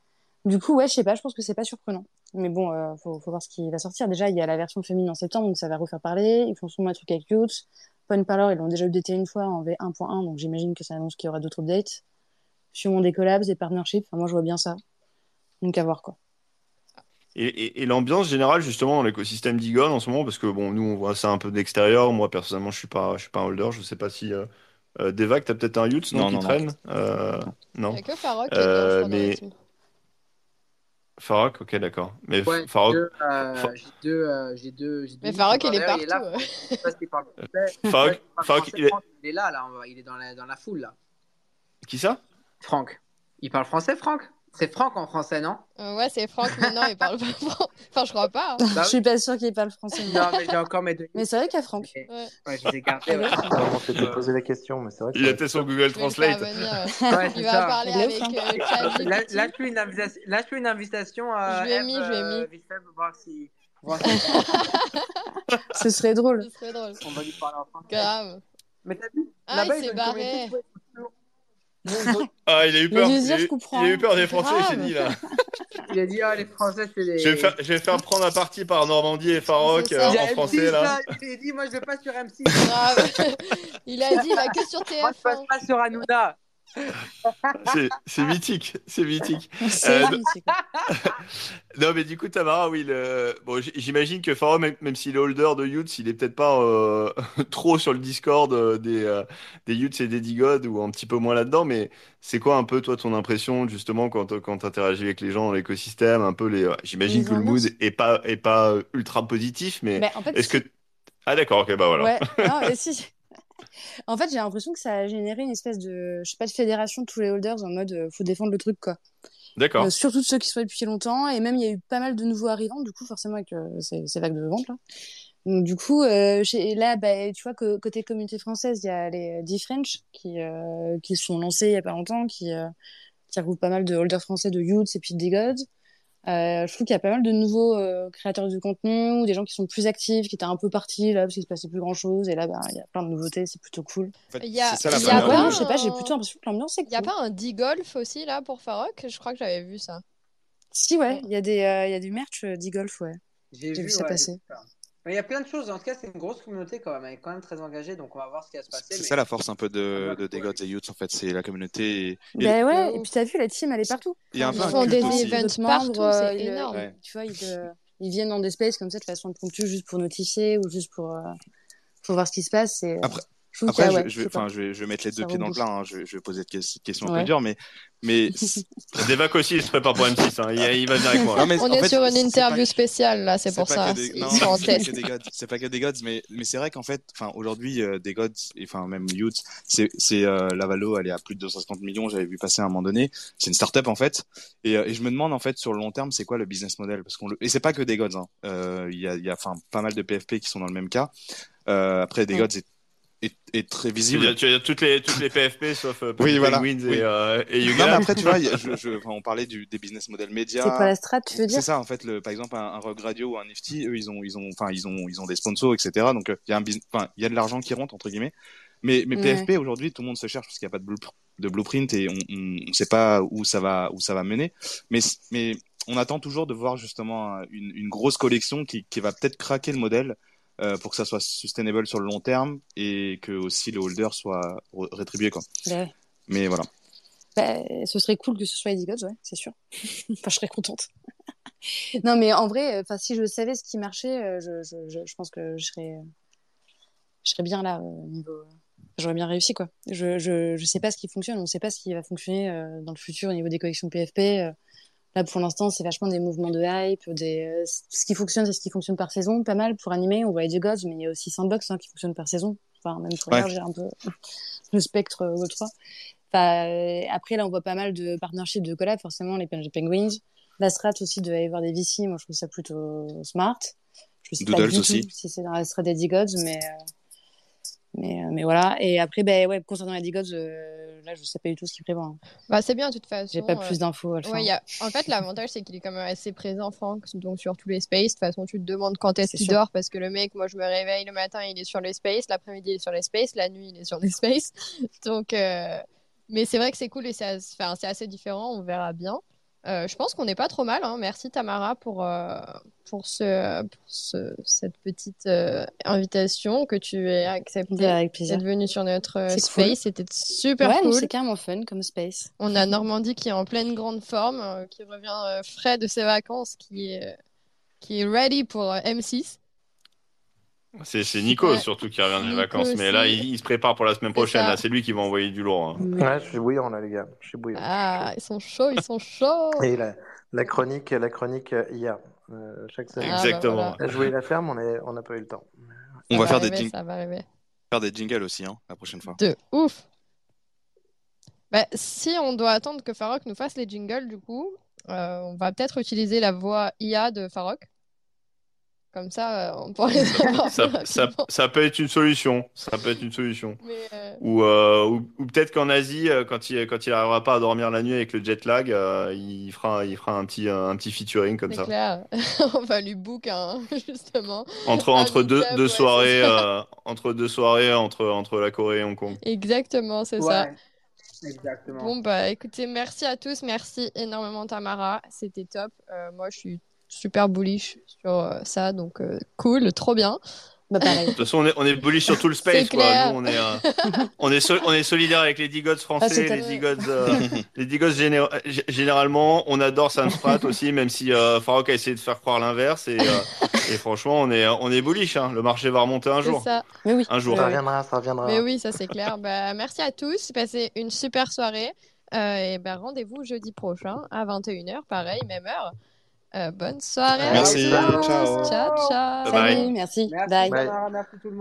Du coup, ouais, je sais pas, je pense que c'est pas surprenant. Mais bon, faut voir ce qui va sortir. Déjà, il y a la version féminine en septembre, donc ça va refaire parler. Ils font sûrement un truc avec Yoots. Point Parlor, ils l'ont déjà updaté une fois en V1.1, donc j'imagine que ça annonce qu'il y aura d'autres updates. Sûrement des collabs, des partnerships, enfin, moi je vois bien ça. Donc à voir, quoi. Et l'ambiance générale, justement, dans l'écosystème d'Egon en ce moment, parce que bon, nous on voit ça un peu d'extérieur. Moi personnellement, je suis pas un holder, je sais pas si. Devac, t'as peut-être un Yoots qui traîne non. Il n'y a que Farok qui est bien, je crois. Farok, ok, d'accord. Mais ouais, Farok, j'ai deux. Mais Farok, il est partout. Farok, il est là. Il est dans la foule, là. Qui ça? Franck. Il parle français, Franck? C'est Franck en français, non? Ouais, c'est Franck, mais non, il parle pas français. Enfin, je crois pas. Hein. Je suis pas sûre qu'il parle français. Non, mais j'ai encore mes deux. Mais c'est vrai qu'il y a Franck. Ouais, je les ai gardés. On s'est posé la question, mais c'est vrai. Il a peut-être son Google Translate. Il va parler avec Chad. Là, je fais une invitation à. Je lui ai mis. Voir si... Ce serait drôle. On va lui parler en français. Grave. Mais t'as vu? Ah, il s'est barré. Ah, il a eu peur. Il a eu peur des Français, il s'est dit là. Il a dit les Français c'est les. Je vais faire prendre à partie par Normandie et Farok en français M6, là. Il a dit moi je vais pas sur M6. Grave. Il a dit bah que sur TF1. Moi je passe pas sur Hanouna. C'est mythique. C'est mythique. Non mais du coup Tamara, oui, bon, j'imagine que Farok, même s'il est holder de Yoots, il est peut-être pas trop sur le Discord des Yoots et des DeGods, ou un petit peu moins là-dedans. Mais c'est quoi un peu toi ton impression justement quand t'interagis avec les gens dans l'écosystème, un peu les. J'imagine que le mood est pas ultra positif, mais bah, en fait, est-ce que ah d'accord, ok, bah voilà. Ouais. Non mais si. En fait, j'ai l'impression que ça a généré une espèce de, je sais pas, de fédération de tous les holders en mode faut défendre le truc, quoi. D'accord. Surtout ceux qui sont là depuis longtemps, et même il y a eu pas mal de nouveaux arrivants, du coup forcément avec ces vagues de vente là. Donc du coup là, bah, tu vois que côté communauté française, il y a les D-French qui sont lancés il y a pas longtemps, qui regroupent pas mal de holders français de Yoots et puis de DeGods. Je trouve qu'il y a pas mal de nouveaux créateurs de contenu, ou des gens qui sont plus actifs, qui étaient un peu partis là parce qu'il se passait plus grand chose, et là ben il y a plein de nouveautés, c'est plutôt cool. En fait, je sais pas, j'ai plutôt l'impression que l'ambiance c'est cool. Il y a pas un D-Golf aussi là pour Farok? Je crois que j'avais vu ça. Si ouais, il y a du merch D-Golf, ouais. J'ai vu ça passer. Il y a plein de choses, en tout cas c'est une grosse communauté quand même, elle est quand même très engagée, donc on va voir ce qui va se passer. C'est ça la force un peu de DeGods et Yoots en fait, c'est la communauté. Bah ouais, et puis t'as vu la team elle est partout. Ils font des events partout, c'est énorme. Ouais. Tu vois, ils viennent dans des spaces comme ça de façon ponctuelle juste pour notifier, ou juste pour voir ce qui se passe. Et... Après, je vais mettre les deux pieds dans le plat. Hein. Je vais poser cette question un peu dure, mais Devac aussi, il se prépare pour M6. Hein. Il va venir avec moi. Non, on est sur une interview spéciale là, c'est pour ça. C'est pas que DeGods, mais c'est vrai qu'en fait, enfin aujourd'hui DeGods et enfin même Yoots, c'est la valo, elle est à plus de 250 millions. J'avais vu passer à un moment donné. C'est une start-up en fait, et je me demande en fait sur le long terme, c'est quoi le business model, parce qu'on et c'est pas que DeGods. Hein. Il y a enfin pas mal de PFP qui sont dans le même cas. Après DeGods est très visible. Tu as toutes les PFP sauf oui, voilà. Wins oui. Et Yuga. Non, mais après tu vois, on parlait des business models médias. C'est pas la strat, tu veux dire. C'est ça en fait. Par exemple, un Rug Radio ou un Nifty, eux ils ont des sponsors, etc. Donc il y a il y a de l'argent qui rentre entre guillemets. Mais PFP aujourd'hui, tout le monde se cherche parce qu'il n'y a pas de blueprint, et on sait pas où ça va mener. Mais on attend toujours de voir justement une grosse collection qui va peut-être craquer le modèle. Pour que ça soit sustainable sur le long terme, et que aussi le holder soit rétribué, quoi. Ouais. Mais voilà. Bah, ce serait cool que ce soit DeGods, ouais, c'est sûr. Enfin, je serais contente. Non, mais en vrai, enfin, si je savais ce qui marchait, je pense que je serais bien là au niveau j'aurais bien réussi, quoi. Je sais pas ce qui fonctionne, on sait pas ce qui va fonctionner dans le futur au niveau des collections PFP. Là, pour l'instant, c'est vachement des mouvements de hype, ce qui fonctionne, c'est ce qui fonctionne par saison, pas mal pour animer. On voit les DeGods, mais il y a aussi Sandbox qui fonctionne par saison. Enfin, même pour j'ai un peu le spectre Web3. Enfin, après, là, on voit pas mal de partnerships, de collabs, forcément, les Penguins. La strat aussi de avoir des VC, moi, je trouve ça plutôt smart. Je sais pas du aussi. Tout si c'est dans la strat des DeGods, mais voilà. Et après, concernant les DeGods, là, je sais pas du tout ce qu'il prévoit. Bah, c'est bien, de toute façon. J'ai pas plus d'infos. En fait, l'avantage, c'est qu'il est quand même assez présent, Franck, donc sur tous les spaces. De toute façon, tu te demandes quand est-ce qu'il dort, parce que le mec, moi, je me réveille le matin, il est sur les spaces, l'après-midi, il est sur les spaces, la nuit, il est sur les spaces. Donc, mais c'est vrai que c'est cool et c'est assez différent, on verra bien. Je pense qu'on n'est pas trop mal. Hein. Merci Tamara pour cette petite invitation que tu as acceptée. Avec plaisir. D'être venue sur notre space. Cool. C'était super cool. Ouais, c'est carrément fun comme space. On a Normandie qui est en pleine grande forme, qui revient frais de ses vacances, qui est ready pour M6. C'est Nico surtout qui revient des vacances, mais là il se prépare pour la semaine prochaine. Là, c'est lui qui va envoyer du lourd. Hein. Ouais, je suis bouillant là les gars, Ah, ils sont chauds, Et la chronique IA, chaque semaine. Exactement. Voilà. Jouer la ferme, on n'a pas eu le temps. On va faire des jingles aussi hein, la prochaine fois. De ouf. Bah, si on doit attendre que Farok nous fasse les jingles, du coup, on va peut-être utiliser la voix IA de Farok. Comme ça, on pourrait. Ça peut être une solution. Ou peut-être qu'en Asie, quand il n'arrivera pas à dormir la nuit avec le jet lag, il fera un petit featuring comme ça. C'est clair. On va lui book justement. Entre deux soirées entre la Corée et Hong Kong. Exactement, c'est ça. Exactement. Bon bah écoutez, merci à tous, merci énormément Tamara, c'était top. Moi je suis super bullish sur ça, donc cool, trop bien. Bah, pareil. De toute façon, on est bullish sur tout le space, quoi. Nous, on est solidaire avec les DeGods français, les DeGods généralement. On adore Sam Spratt aussi, même si Farok a essayé de faire croire l'inverse. Et franchement, on est bullish. Hein. Le marché va remonter un jour. Ça. Mais oui. Un jour. Ça reviendra. Mais oui, ça c'est clair. Merci à tous. Passez une super soirée. Et rendez-vous jeudi prochain à 21h, pareil, même heure. Bonne soirée. Merci. Ciao. Ciao. Bye. Salut, merci. Bye. Merci tout le monde.